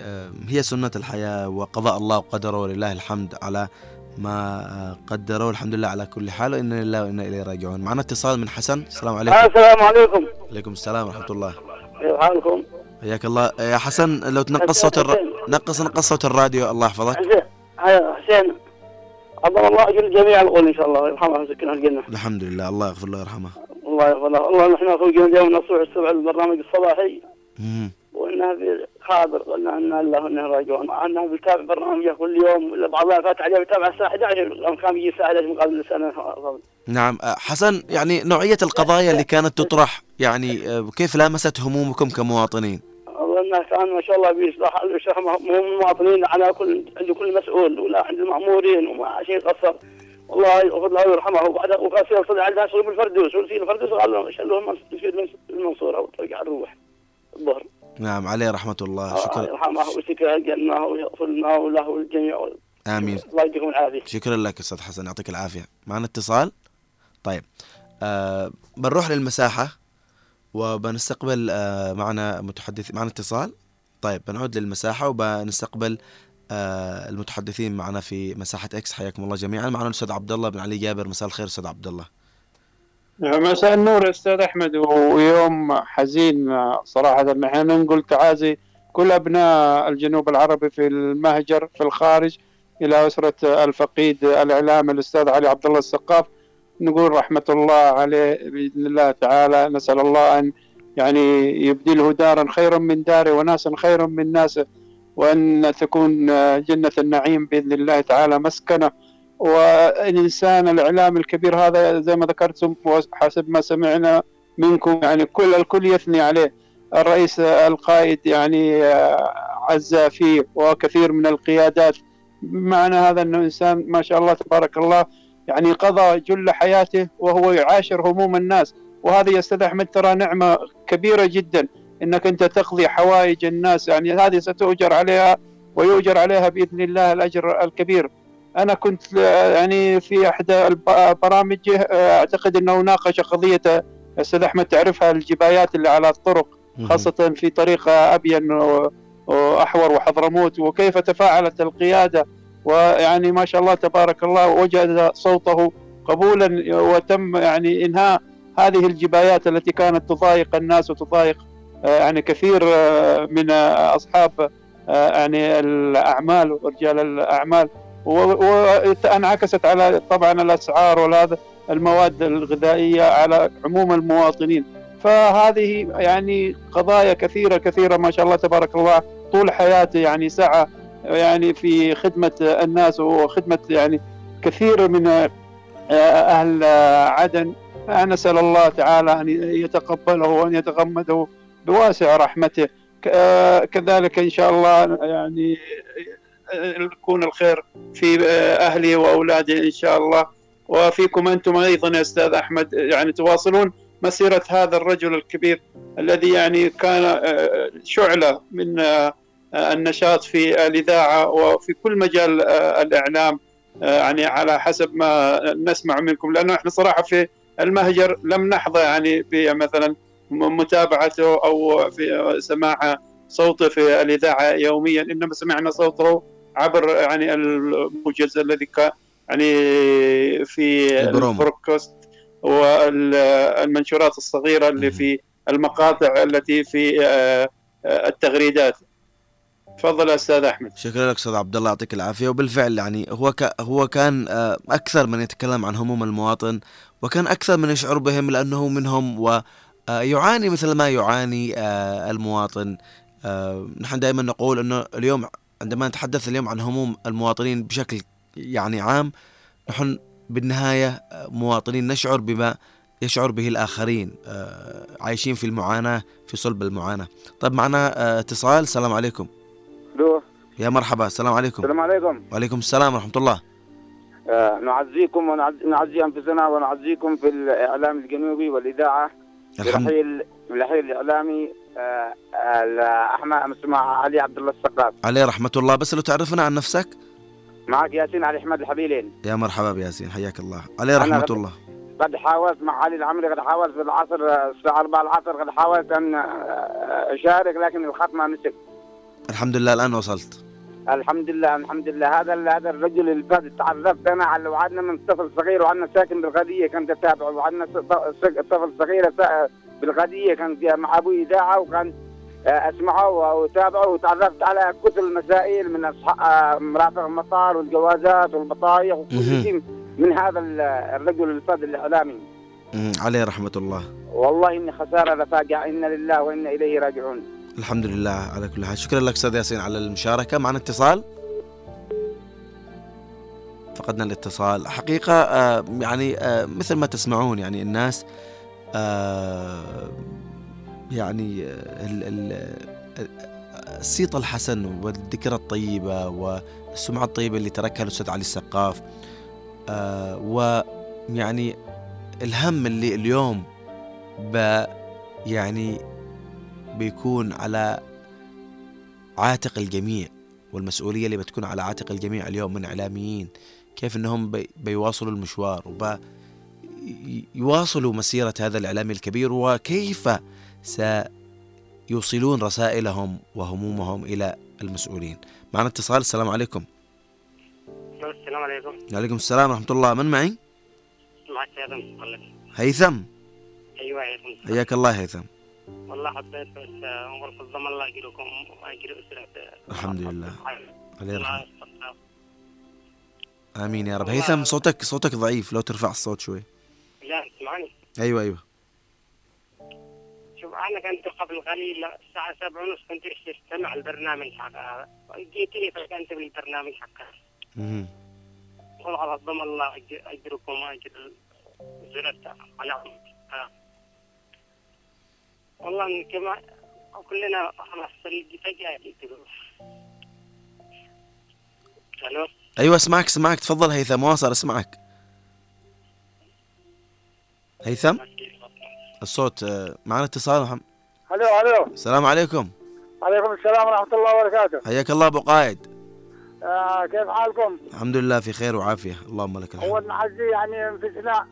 هي سنة الحياة وقضاء الله وقدره، ولله الحمد على ما قدره، والحمد لله على كل حال، وإنا لله وإنا إليه راجعون. معنا اتصال من حسن. السلام عليكم. السلام عليكم. عليكم السلام ورحمة الله. كيف حالكم؟ حياك الله يا حسن. لو تنقص صوت الر... نقص نقص صوت الراديو الله يحفظك. حسين عظم الله أجل جميع القول إن شاء الله ويرحمه ويسكنه الجنة. الحمد لله. الله يغفر له ويرحمه. الله يغفر له. الله نحن خرجنا اليوم نصوح السبع البرنامج الصباحي. امم. وإنها في خابر قلنا أن الله إنه راجعون، مع أنها بتابع برنامجه كل يوم، ولا بعضها فات عليه بتابع الساعة أحد عشر كان بيجي الساعة أحد عشر من قبل سنة. نعم حسن، يعني نوعية القضايا اللي كانت تطرح يعني كيف لامست همومكم كمواطنين؟ والله الناس كان ما شاء الله بيشرح بيشرح هموم المواطنين على كل عند كل مسؤول ولا عند المأمورين وما شيء قصر. الله يغفر له ويرحمه. وبعد وقاسية صدع على شرب الفردوس ونسينا الفردوس وقالوا شلوهم من المنصورة وترجع الروح الظهر. نعم عليه رحمة الله. شكرا. يرحمه ويسكر الجنة ويغفر لنا وله الجميع. آمين. الله يديكم العافية. شكرا لك أستاذ حسن، يعطيك العافية. معنا اتصال. طيب آه بنروح للمساحة وبنستقبل آه معنا متحدث معنا اتصال. طيب بنعود للمساحة وبنستقبل آه المتحدثين معنا في مساحة إكس. حياكم الله جميعا. معنا الأستاذ عبد الله بن علي جابر. مساء الخير أستاذ عبد الله. مساء النور أستاذ أحمد، ويوم حزين صراحة. نحن نقول تعازي كل أبناء الجنوب العربي في المهجر في الخارج إلى أسرة الفقيد الإعلامي الأستاذ علي عبد الله السقاف، نقول رحمة الله عليه بإذن الله تعالى. نسأل الله أن يعني يبدله دارا خيرا من داره وناسا خيرا من ناسه، وأن تكون جنة النعيم بإذن الله تعالى مسكنه. والإنسان الإعلام الكبير هذا زي ما ذكرتم حسب ما سمعنا منكم يعني كل الكل يثني عليه، الرئيس القائد يعني عزى فيه وكثير من القيادات. معنى هذا أنه إنسان ما شاء الله تبارك الله يعني قضى جل حياته وهو يعاشر هموم الناس، وهذا يا أستاذ أحمد ترى نعمة كبيرة جدا أنك أنت تقضي حوائج الناس، يعني هذه ستؤجر عليها ويؤجر عليها بإذن الله الأجر الكبير. أنا كنت يعني في إحدى البرامج أعتقد أنه ناقش قضية أستاذ أحمد تعرفها، الجبايات اللي على الطرق خاصة في طريق أبين وأحور وحضرموت، وكيف تفاعلت القيادة ويعني ما شاء الله تبارك الله وجد صوته قبولا، وتم يعني إنهاء هذه الجبايات التي كانت تضايق الناس وتضايق يعني كثير من أصحاب يعني الأعمال ورجال الأعمال، وانعكست على طبعا الأسعار وهذا المواد الغذائية على عموم المواطنين. فهذه يعني قضايا كثيرة كثيرة ما شاء الله تبارك الله طول حياته يعني سعى يعني في خدمة الناس وخدمة يعني كثير من أهل عدن. أنا أسأل الله تعالى أن يتقبله وأن يتغمده بواسع رحمته. كذلك إن شاء الله يعني يكون الخير في أهلي وأولادي إن شاء الله، وفيكم أنتم أيضا يا أستاذ أحمد يعني تواصلون مسيرة هذا الرجل الكبير الذي يعني كان شعلة من النشاط في الإذاعة وفي كل مجال الإعلام يعني على حسب ما نسمع منكم، لأنه إحنا صراحة في المهجر لم نحظى يعني بمثلا متابعته أو في سماع صوته في الإذاعة يوميا، إنما سمعنا صوته عبر يعني الموجز الذي كان يعني في البرودكاست والمنشورات الصغيرة اللي في المقاطع التي في التغريدات. تفضل أستاذ أحمد. شكرا لك أستاذ عبد الله، يعطيك العافية. وبالفعل يعني هو ك... هو كان أكثر من يتكلم عن هموم المواطن، وكان أكثر من يشعر بهم لأنه منهم ويعاني مثل ما يعاني المواطن. نحن دائما نقول أنه اليوم عندما نتحدث اليوم عن هموم المواطنين بشكل يعني عام، نحن بالنهاية مواطنين نشعر بما يشعر به الآخرين، عايشين في المعاناة في صلب المعاناة. طيب معنا اتصال. السلام عليكم. الو يا مرحبا. السلام عليكم. السلام عليكم. وعليكم السلام ورحمة الله. آه نعزيكم ونعزي أنفسنا ونعزيكم في الإعلام الجنوبي والإذاعة الحمد الرحيل الإعلامي آه الأحمد مع علي عبد الله السقاف عليه رحمة الله. بس لو تعرفنا عن نفسك. معك ياسين علي احمد الحبيلي. يا مرحبا بياسين، حياك الله. عليه رحمة الله. قد حاولت مع علي العمري، قد حاولت في العصر الساعة أربعة العصر، قد حاولت أن أشارك لكن الخط ما مسك. الحمد لله الآن وصلت. الحمد لله الحمد لله. هذا هذا الرجل البادئ تعرفت أنا على وعدنا من طفل صغير، وعدنا ساكن بالغدية كنت أتابعه، وعدنا طفل صغير بالغدية كنت مع أبوي إذاعة وكان أسمعه وأتابعه، وتعرفت على كل المسائل من أصحاب مرافق المطار والجوازات والبطايق وكل شيء من هذا الرجل الفاضل الإعلامي عليه رحمة الله. والله إني خسارة رفاقة، إنا لله وإنا إليه راجعون. الحمد لله على كل حال. شكرا لك أستاذ ياسين على المشاركة. معنا اتصال، فقدنا الاتصال حقيقة. آه يعني آه مثل ما تسمعون يعني الناس آه يعني الصيت الحسن والذكرى الطيبة والسمعة الطيبة اللي تركها الأستاذ علي السقاف، آه ويعني الهم اللي اليوم يعني بيكون على عاتق الجميع، والمسؤولية اللي بتكون على عاتق الجميع اليوم من إعلاميين، كيف أنهم بي بيواصلوا المشوار وبيواصلوا مسيرة هذا الإعلامي الكبير، وكيف سيوصلون رسائلهم وهمومهم إلى المسؤولين. معنا اتصال. السلام عليكم. السلام عليكم. وعليكم السلام ورحمة الله. من معي؟ معك هيثم. أيوة هيثم. حياك الله هيثم. والله حبيت بس أمركم ضمن الله أجركم وأجر أسرتكم. الحمد لله. علي رحمة. آمين يا رب. هيثم صوتك صوتك ضعيف، لو ترفع الصوت شوي. لا تسمعني؟ أيوة أيوة. شوف أنا كنت قبل قليل الساعة سبعة ونص كنت أستمع البرنامج حق هذا، جيت لي فكنت بالبرنامج حقه. أمم. والله ضمن الله أجر أجركم وأجر أسرتكم على عمركم. والله كما كلنا خلاص اللي فجأة يتقلب. ألو. أيوة اسمعك اسمعك تفضل هيثم. واصل اسمعك هيثم. الصوت معنا اتصال. محمد. ألو ألو. السلام عليكم. عليكم السلام ورحمة الله وبركاته. حياك الله أبو قائد. آه كيف حالكم؟ الحمد لله في خير وعافية، اللهم لك الحمد. هو نعزي يعني انفسنا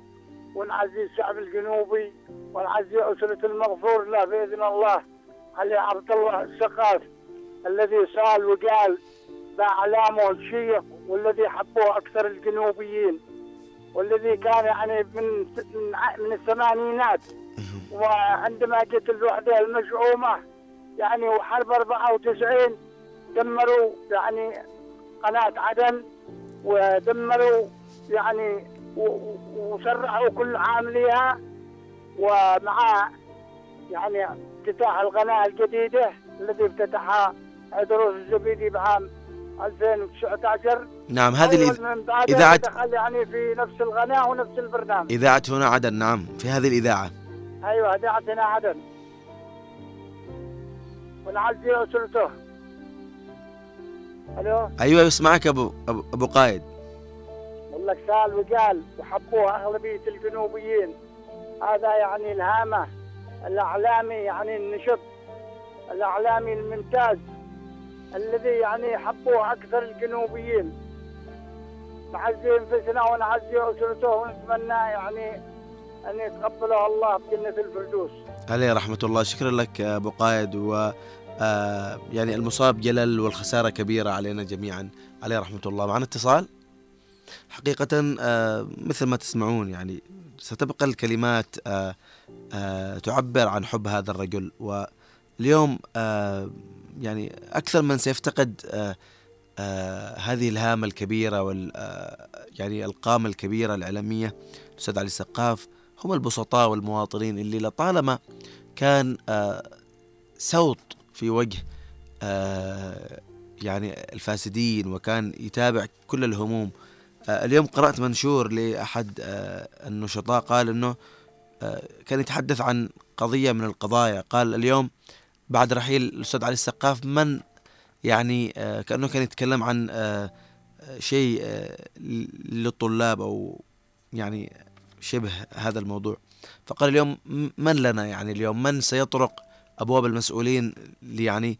ونعزي الشعب الجنوبي ونعزي أسرة المغفور له بإذن الله علي عبد الله السقاف الذي سال وقال بأعلامه الشيخ، والذي حبوه أكثر الجنوبيين، والذي كان يعني من من الثمانينات، وعندما جت الوحدة المزعومة يعني وحرب أربعة وتسعين دمروا يعني قناة عدن ودمروا يعني وسرعوا كل عامليها، ومع يعني افتتاح القناة الجديدة التي افتتحها عيدروس الزبيدي بعام ألفين وتسعة عشر. نعم هذه الإذاعة يعني في نفس القناة ونفس البرنامج إذاعة هنا عدن. نعم في هذه الإذاعة. أيوة إذاعة هنا عدن ونعزي أسرته. ألو. أيوة يسمعك أبو أبو قائد. والله سال وقال وحبوها أغلبية الجنوبيين. هذا يعني الهامة الإعلامي يعني النشط الإعلامي الممتاز الذي يعني حبوه أكثر الجنوبيين. نعزي أنفسنا ونعزي أسرته ونتمنى يعني أن يتقبله الله بجنة الفردوس عليه رحمة الله. شكرا لك أبو قائد. و يعني المصاب جلل والخسارة كبيرة علينا جميعا عليه رحمة الله. معنا اتصال. حقيقة مثل ما تسمعون يعني ستبقى الكلمات تعبر عن حب هذا الرجل، واليوم يعني أكثر من سيفتقد هذه الهامة الكبيرة وال يعني القامة الكبيرة الإعلامية الأستاذ علي السقاف هم البسطاء والمواطنين اللي لطالما كان صوت في وجه يعني الفاسدين وكان يتابع كل الهموم. اليوم قرأت منشور لأحد النشطاء قال أنه كان يتحدث عن قضية من القضايا، قال اليوم بعد رحيل الأستاذ علي السقاف من يعني كأنه كان يتكلم عن شيء للطلاب أو يعني شبه هذا الموضوع، فقال اليوم من لنا يعني اليوم من سيطرق أبواب المسؤولين يعني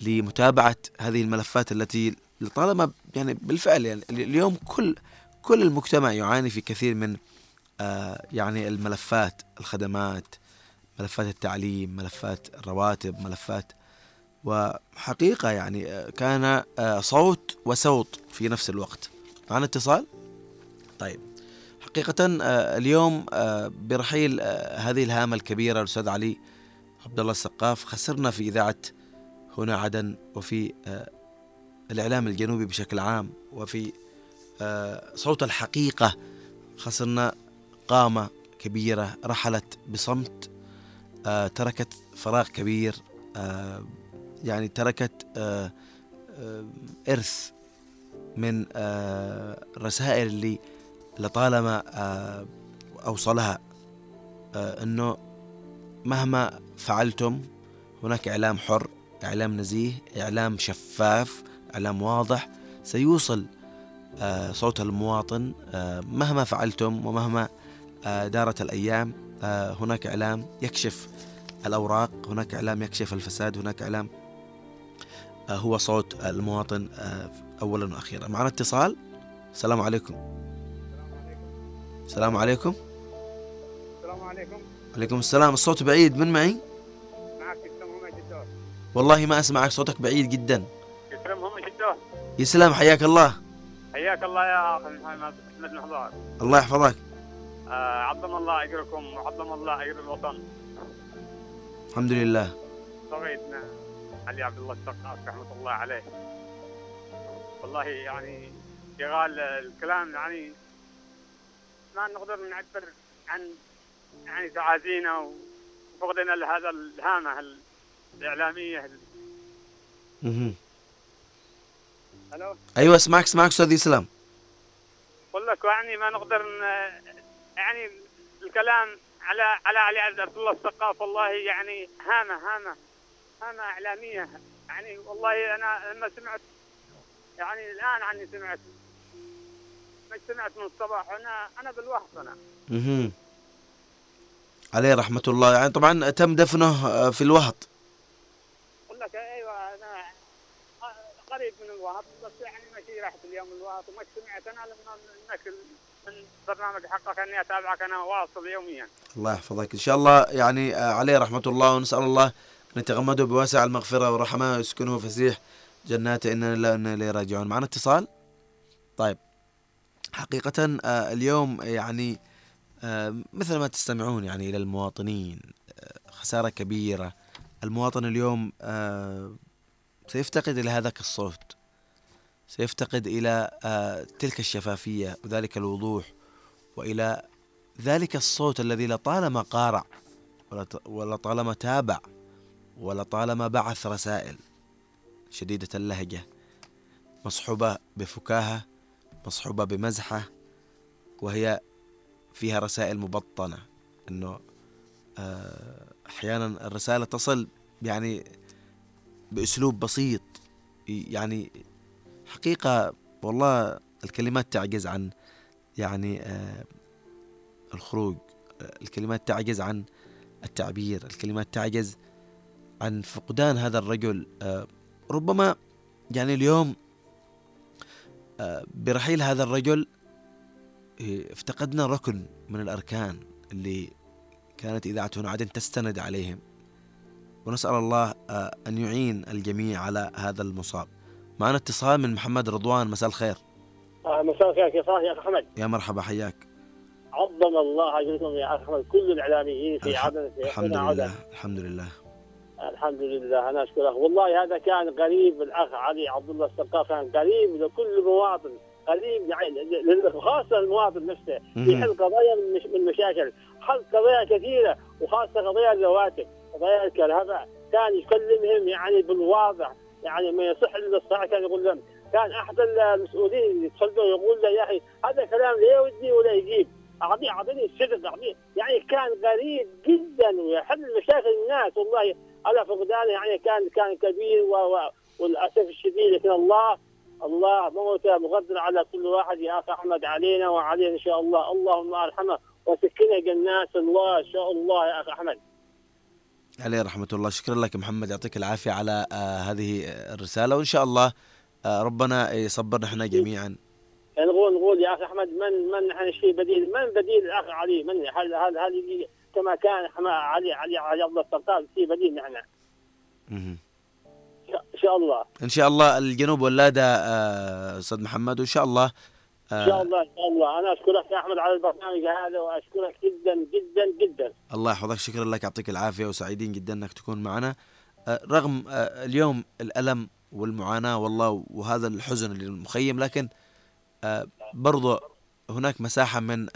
لمتابعة هذه الملفات التي لطالما يعني بالفعل يعني اليوم كل كل المجتمع يعاني في كثير من آه يعني الملفات، الخدمات، ملفات التعليم، ملفات الرواتب، ملفات وحقيقة يعني كان صوت وسوط في نفس الوقت. معنا اتصال؟ طيب حقيقة اليوم برحيل هذه الهامة الكبيرة الأستاذ علي عبد الله السقاف خسرنا في إذاعة هنا عدن وفي الإعلام الجنوبي بشكل عام وفي صوت الحقيقة، خسرنا قامة كبيرة رحلت بصمت، تركت فراغ كبير، يعني تركت إرث من الرسائل اللي لطالما أوصلها أنه مهما فعلتم هناك إعلام حر، إعلام نزيه، إعلام شفاف، إعلام واضح سيوصل صوت المواطن مهما فعلتم ومهما دارت الأيام. هناك إعلام يكشف الأوراق، هناك إعلام يكشف الفساد، هناك إعلام هو صوت المواطن أولا وأخيرا. معنا اتصال؟ السلام عليكم. السلام عليكم. السلام عليكم. عليكم السلام. الصوت بعيد، من معي؟ معك يسلم همك الدور. والله ما أسمعك، صوتك بعيد جدا. يسلم همك الدور. يسلم، حياك الله. حياك الله يا أحمد محضار. الله يحفظك. آه عظم الله أجركم وعظم الله أجر الوطن. الحمد لله. صغيرنا علي عبد الله السقاف رحمة الله عليه، والله يعني جغال الكلام، يعني ما نقدر نعبر عن يعني تعازينا وفقدنا لهذا الهامة الإعلامية. اها. ألو. أيوة اسمعك اسمعك أستاذ إسلام. أقول لك يعني ما نقدر يعني الكلام على على علي عبد الله السقاف، والله يعني هامة هامة هامة إعلامية، يعني والله أنا لما سمعت يعني الآن عني سمعت ما سمعت من الصباح، أنا أنا بالوحدة أنا. اها. عليه رحمة الله، يعني طبعا تم دفنه في الوهط. أقول لك أيوة أنا قريب من الوهط، بس يعني ماشي رحت اليوم الوهط وما سمعت أنا لما منك من برنامج حقك أني أتابعك أنا واصل يوميا. الله يحفظك إن شاء الله، يعني عليه رحمة الله، ونسأل الله أن يتغمده بواسع المغفرة والرحمة ويسكنه فسيح جناته إننا لا راجعون. معنا اتصال؟ طيب حقيقة اليوم يعني مثل ما تستمعون يعني إلى المواطنين، خسارة كبيرة. المواطن اليوم سيفتقد إلى هذاك الصوت، سيفتقد إلى تلك الشفافية وذلك الوضوح وإلى ذلك الصوت الذي لطالما قارع ولطالما تابع ولطالما بعث رسائل شديدة اللهجة، مصحوبة بفكاهة، مصحوبة بمزحة، وهي فيها رسائل مبطنة. أنه أحيانا الرسالة تصل يعني بأسلوب بسيط، يعني حقيقة والله الكلمات تعجز عن يعني الخروج، الكلمات تعجز عن التعبير، الكلمات تعجز عن فقدان هذا الرجل. ربما يعني اليوم برحيل هذا الرجل افتقدنا ركن من الأركان اللي كانت إذاعة هنا عدن تستند عليهم، ونسأل الله أن يعين الجميع على هذا المصاب. معنا اتصال من محمد رضوان. مساء الخير. آه مساء الخير، كيف حالك يا أخ أحمد؟ يا مرحبا، حياك. عظم الله أجركم يا أخ أحمد، كل الإعلاميين في الح... عدن في الحمد لله عدن. الحمد لله الحمد لله، أنا أشكرك والله. هذا كان قريب، الأخ علي عبد الله السقاف كان قريب لكل مواطن، قريب يعني خاصة المواطن نفسه في حل قضايا من مشاكل، حل قضايا كثيرة وخاصة قضايا الرواتب، قضايا الكهرباء، كان يكلمهم يعني بالواضح، يعني ما يصح إلا الصراحة. كان يقول لهم، كان أحد المسؤولين اللي تصدوا يقول له يا أخي هذا كلام لا يودي ولا يجيب، أعطيه أعطيه الشغل أعطيه، يعني كان قريب جدا ويحل مشاكل الناس. والله على فقدانه يعني كان كان كبير والأسف الشديد، لكن الله الله موته مقدر على كل واحد يا أخي أحمد، علينا وعليه إن شاء الله، اللهم أرحمه وسكنه جنات الله إن شاء الله يا أخي أحمد. عليه رحمة الله. شكرا لك محمد، يعطيك العافية على آه هذه الرسالة، وإن شاء الله آه ربنا يصبرنا إحنا جميعا. نقول نقول يا أخي أحمد، من من نحن شيء بديل، من بديل الأخ علي، من هل هل هل كما كان علي علي علي الله السلطان شيء بديل نحن. شاء الله. إن شاء الله الجنوب ولادة أستاذ محمد، وإن شاء الله إن شاء الله إن شاء الله. أنا أشكرك يا أحمد على البرنامج هذا، وأشكرك جدا جدا جدا. الله يحفظك، شكرا لك، يعطيك العافية، وسعيدين جدا أنك تكون معنا رغم اليوم الألم والمعاناة والله وهذا الحزن اللي المخيم، لكن برضو هناك مساحة من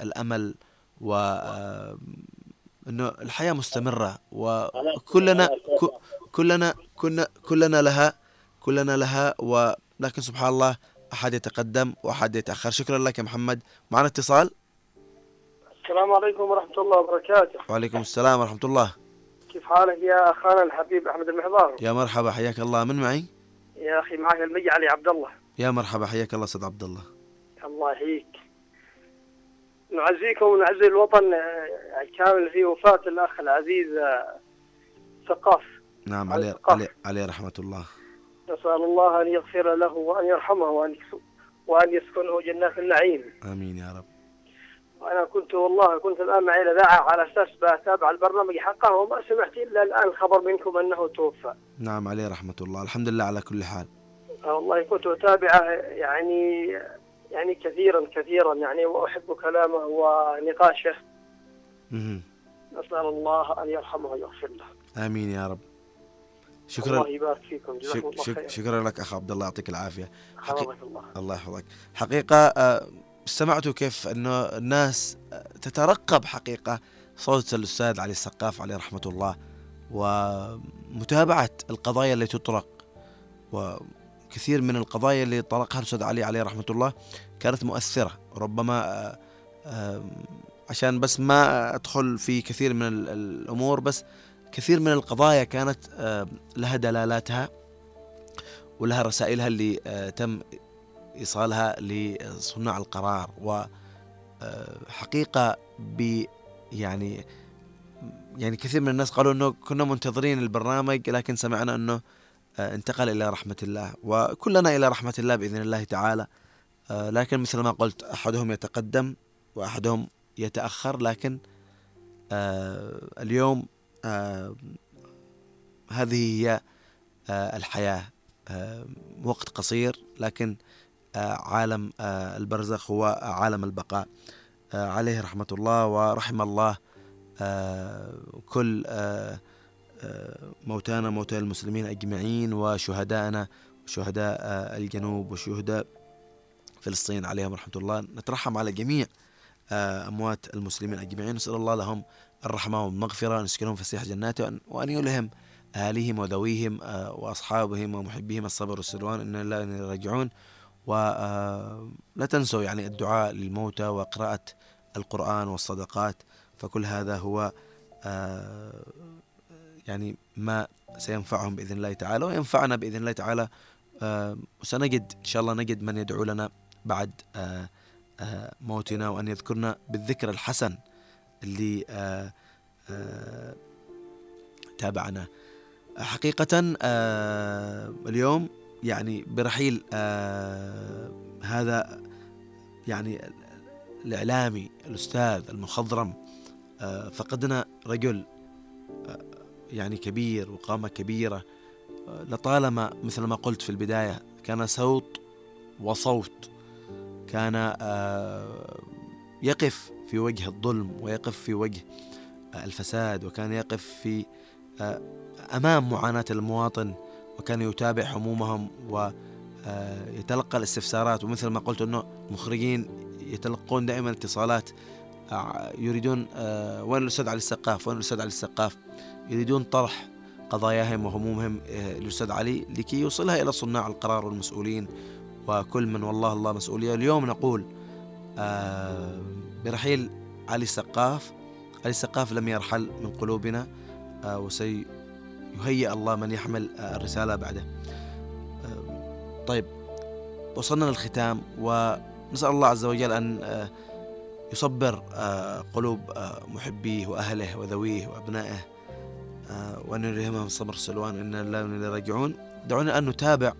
الأمل وأنه الحياة مستمرة، وكلنا كلنا كنا كلنا لها كلنا لها ولكن سبحان الله أحد يتقدم وأحد يتأخر. شكرا لك يا محمد. معنا اتصال. السلام عليكم ورحمة الله وبركاته. وعليكم السلام ورحمة الله. كيف حالك يا أخانا الحبيب أحمد المحضار؟ يا مرحبا، حياك الله. من معي؟ يا أخي معك المجي علي عبد الله. يا مرحبا، حياك الله سيد عبد الله. الله يحييك. نعزيكم ونعزي الوطن كامل في وفاة الأخ العزيز السقاف. نعم، عليه علي علي رحمة الله. نسأل الله أن يغفر له وأن يرحمه وأن وأن يسكنه جنات النعيم. آمين يا رب. وأنا كنت والله كنت الآن معي الإذاعة على أساس بتابع البرنامج حقه، وما سمعت إلا الآن الخبر منكم أنه توفى. نعم، عليه رحمة الله. الحمد لله على كل حال. والله كنت أتابعه يعني يعني كثيرا كثيرا يعني، وأحب كلامه ونقاشه. امم نسأل الله أن يرحمه ويغفر له. آمين يا رب. شكرا، الله يبارك فيكم. شك الله شك شكرا لك أخ عبد الله، يعطيك العافية. حقيقة الله الله يحفظك. حقيقة سمعتوا كيف أنه الناس تترقب حقيقة صوت الأستاذ علي السقاف عليه رحمة الله، ومتابعة القضايا اللي تطرق، وكثير من القضايا اللي طرقها الأستاذ علي عليه رحمة الله كانت مؤثرة. ربما عشان بس ما أدخل في كثير من الأمور، بس كثير من القضايا كانت لها دلالاتها ولها رسائلها اللي تم إيصالها لصناع القرار، وحقيقة ب يعني يعني كثير من الناس قالوا إنه كنا منتظرين البرنامج، لكن سمعنا إنه انتقل إلى رحمة الله، وكلنا إلى رحمة الله بإذن الله تعالى. لكن مثل ما قلت، أحدهم يتقدم وأحدهم يتأخر، لكن اليوم آه هذه هي آه الحياة، آه وقت قصير، لكن آه عالم آه البرزخ هو عالم البقاء. آه عليه رحمة الله، ورحم الله آه كل آه آه موتانا، موتى المسلمين أجمعين، وشهدائنا وشهداء آه الجنوب وشهداء فلسطين عليهم رحمة الله. نترحم على جميع آه أموات المسلمين أجمعين، نسأل الله لهم الرحمة والمغفرة، نسكنهم فسيح جناته، وأن يلهم أهليهم وذويهم وأصحابهم ومحبيهم الصبر والسلوان، إن الله يرجعون. ولا تنسوا يعني الدعاء للموتى وقراءة القرآن والصدقات، فكل هذا هو يعني ما سينفعهم بإذن الله تعالى، وينفعنا بإذن الله تعالى، وسنجد إن شاء الله نجد من يدعو لنا بعد موتنا، وأن يذكرنا بالذكر الحسن اللي آآ آآ تابعنا حقيقة. اليوم يعني برحيل هذا يعني الإعلامي الأستاذ المخضرم، فقدنا رجل يعني كبير وقامة كبيرة. لطالما مثل ما قلت في البداية كان صوت وصوت، كان يقف في وجه الظلم ويقف في وجه الفساد، وكان يقف في أمام معاناة المواطن، وكان يتابع همومهم ويتلقى الاستفسارات. ومثل ما قلت أنه مخرجين يتلقون دائما اتصالات يريدون وين الأستاذ علي السقاف، وين الأستاذ علي السقاف، يريدون طرح قضاياهم وهمومهم للأستاذ علي لكي يوصلها إلى صناع القرار والمسؤولين وكل من والله الله مسؤولية. اليوم نقول برحيل علي السقاف. علي السقاف لم يرحل من قلوبنا، وسيهيئ الله من يحمل الرسالة بعده. طيب، وصلنا للختام، ونسأل الله عز وجل أن يصبر قلوب محبيه وأهله وذويه وأبنائه، وأن يلهمهم صبر سلوان، إن الله إليه راجعون. دعونا أن نتابع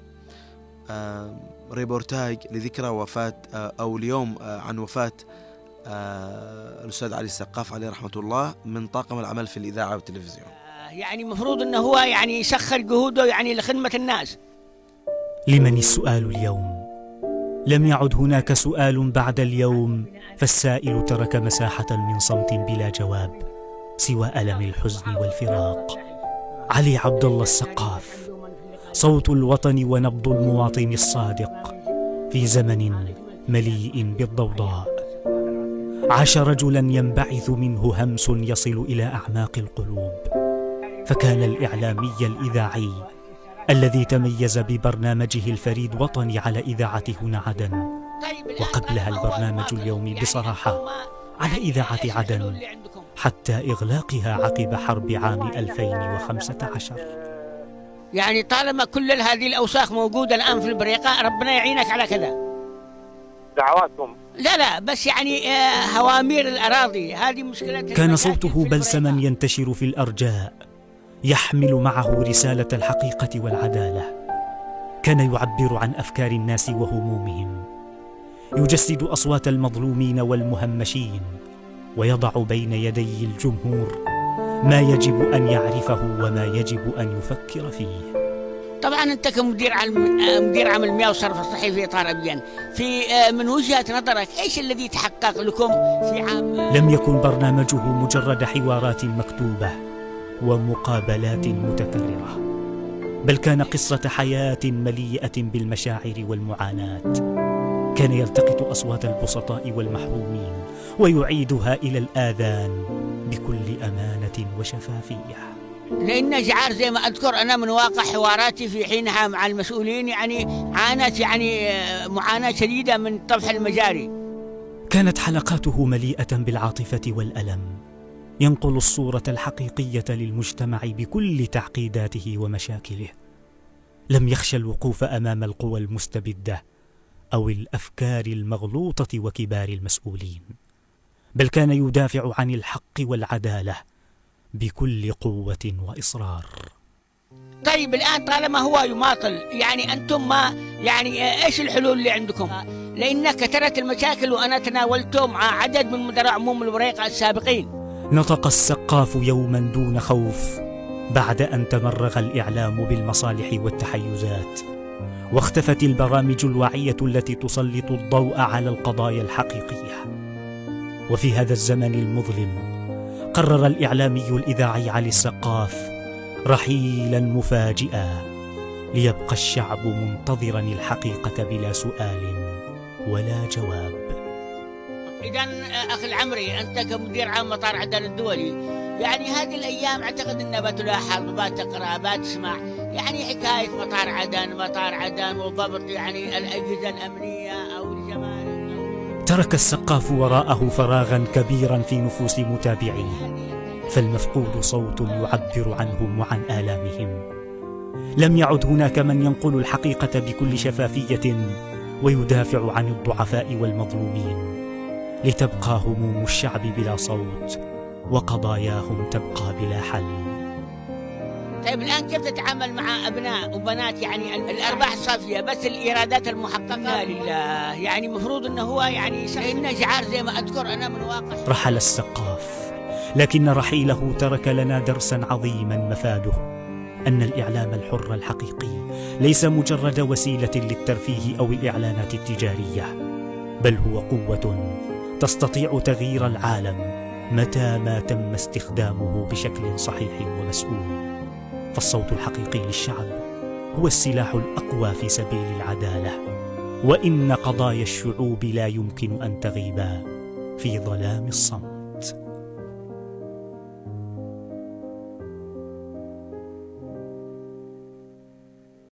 ريبورتاج لذكرى وفاة أو اليوم عن وفاة الأستاذ علي السقاف عليه رحمة الله من طاقم العمل في الإذاعة والتلفزيون. يعني مفروض أنه هو يعني يسخر جهوده يعني لخدمة الناس. لمن السؤال اليوم؟ لم يعد هناك سؤال بعد اليوم، فالسائل ترك مساحة من صمت بلا جواب سوى ألم الحزن والفراق. علي عبد الله السقاف، صوت الوطن ونبض المواطن الصادق في زمن مليء بالضوضاء. عاش رجلا ينبعث منه همس يصل إلى أعماق القلوب، فكان الإعلامي الإذاعي الذي تميز ببرنامجه الفريد وطني على إذاعة هنا عدن، وقبلها البرنامج اليومي بصراحة على إذاعة عدن، حتى إغلاقها عقب حرب عام ألفين وخمسة عشر. يعني طالما كل هذه الأوساخ موجودة الآن في البريقة، ربنا يعينك على كذا دعواتهم. لا لا بس يعني هوامير الأراضي هذه مشكلة. كان صوته بلسما ينتشر في الأرجاء، يحمل معه رسالة الحقيقة والعدالة. كان يعبر عن أفكار الناس وهمومهم، يجسد أصوات المظلومين والمهمشين، ويضع بين يدي الجمهور ما يجب أن يعرفه وما يجب أن يفكر فيه. طبعا انت كمدير عام مدير عام المياه والصرف الصحي طارق بيان، في من وجهة نظرك ايش الذي تحقق لكم في عام؟ لم يكن برنامجه مجرد حوارات مكتوبة ومقابلات متكررة، بل كان قصة حياة مليئة بالمشاعر والمعاناة. كان يلتقط أصوات البسطاء والمحرومين ويعيدها إلى الآذان بكل أمانة وشفافية. لأن جعار زي ما أذكر أنا من واقع حواراتي في حينها مع المسؤولين يعني عانت يعني معاناة شديدة من طفح المجاري. كانت حلقاته مليئة بالعاطفة والألم، ينقل الصورة الحقيقية للمجتمع بكل تعقيداته ومشاكله. لم يخشى الوقوف أمام القوى المستبدة أو الأفكار المغلوطة وكبار المسؤولين، بل كان يدافع عن الحق والعدالة بكل قوة وإصرار. طيب الآن طالما هو يماطل، يعني أنتم ما يعني إيش الحلول اللي عندكم؟ لأن كثرت المشاكل، وأنا تناولته مع عدد من مدراء عموم الوريقة السابقين. نطق السقاف يوما دون خوف بعد أن تمرغ الإعلام بالمصالح والتحيزات، واختفت البرامج الواعية التي تسلط الضوء على القضايا الحقيقية. وفي هذا الزمن المظلم قرر الإعلامي الإذاعي علي السقاف رحيلا مفاجئا، ليبقى الشعب منتظرا الحقيقة بلا سؤال ولا جواب. إذن أخي العمري، أنت كمدير عام مطار عدن الدولي، يعني هذه الأيام أعتقد أنها بتلاحظ وبتقرأ وبتسمع يعني حكاية مطار عدن مطار عدن وضبط يعني الأجهزة الأمنية أو الجمارك. ترك السقاف وراءه فراغا كبيرا في نفوس متابعيه، فالمفقود صوت يعبر عنهم وعن آلامهم. لم يعد هناك من ينقل الحقيقة بكل شفافية ويدافع عن الضعفاء والمظلومين، لتبقى هموم الشعب بلا صوت وقضاياهم تبقى بلا حل. طيب الآن كيف تتعامل مع أبناء وبنات يعني الأرباح الصافية بس الإيرادات المحققة لله؟ يعني مفروض أنه هو يعني إنه جعار زي ما أذكر أنا من واقع. رحل السقاف، لكن رحيله ترك لنا درسا عظيما مفاده أن الإعلام الحر الحقيقي ليس مجرد وسيلة للترفيه أو الإعلانات التجارية، بل هو قوة تستطيع تغيير العالم متى ما تم استخدامه بشكل صحيح ومسؤول. فالصوت الحقيقي للشعب هو السلاح الأقوى في سبيل العدالة، وإن قضايا الشعوب لا يمكن أن تغيب في ظلام الصمت.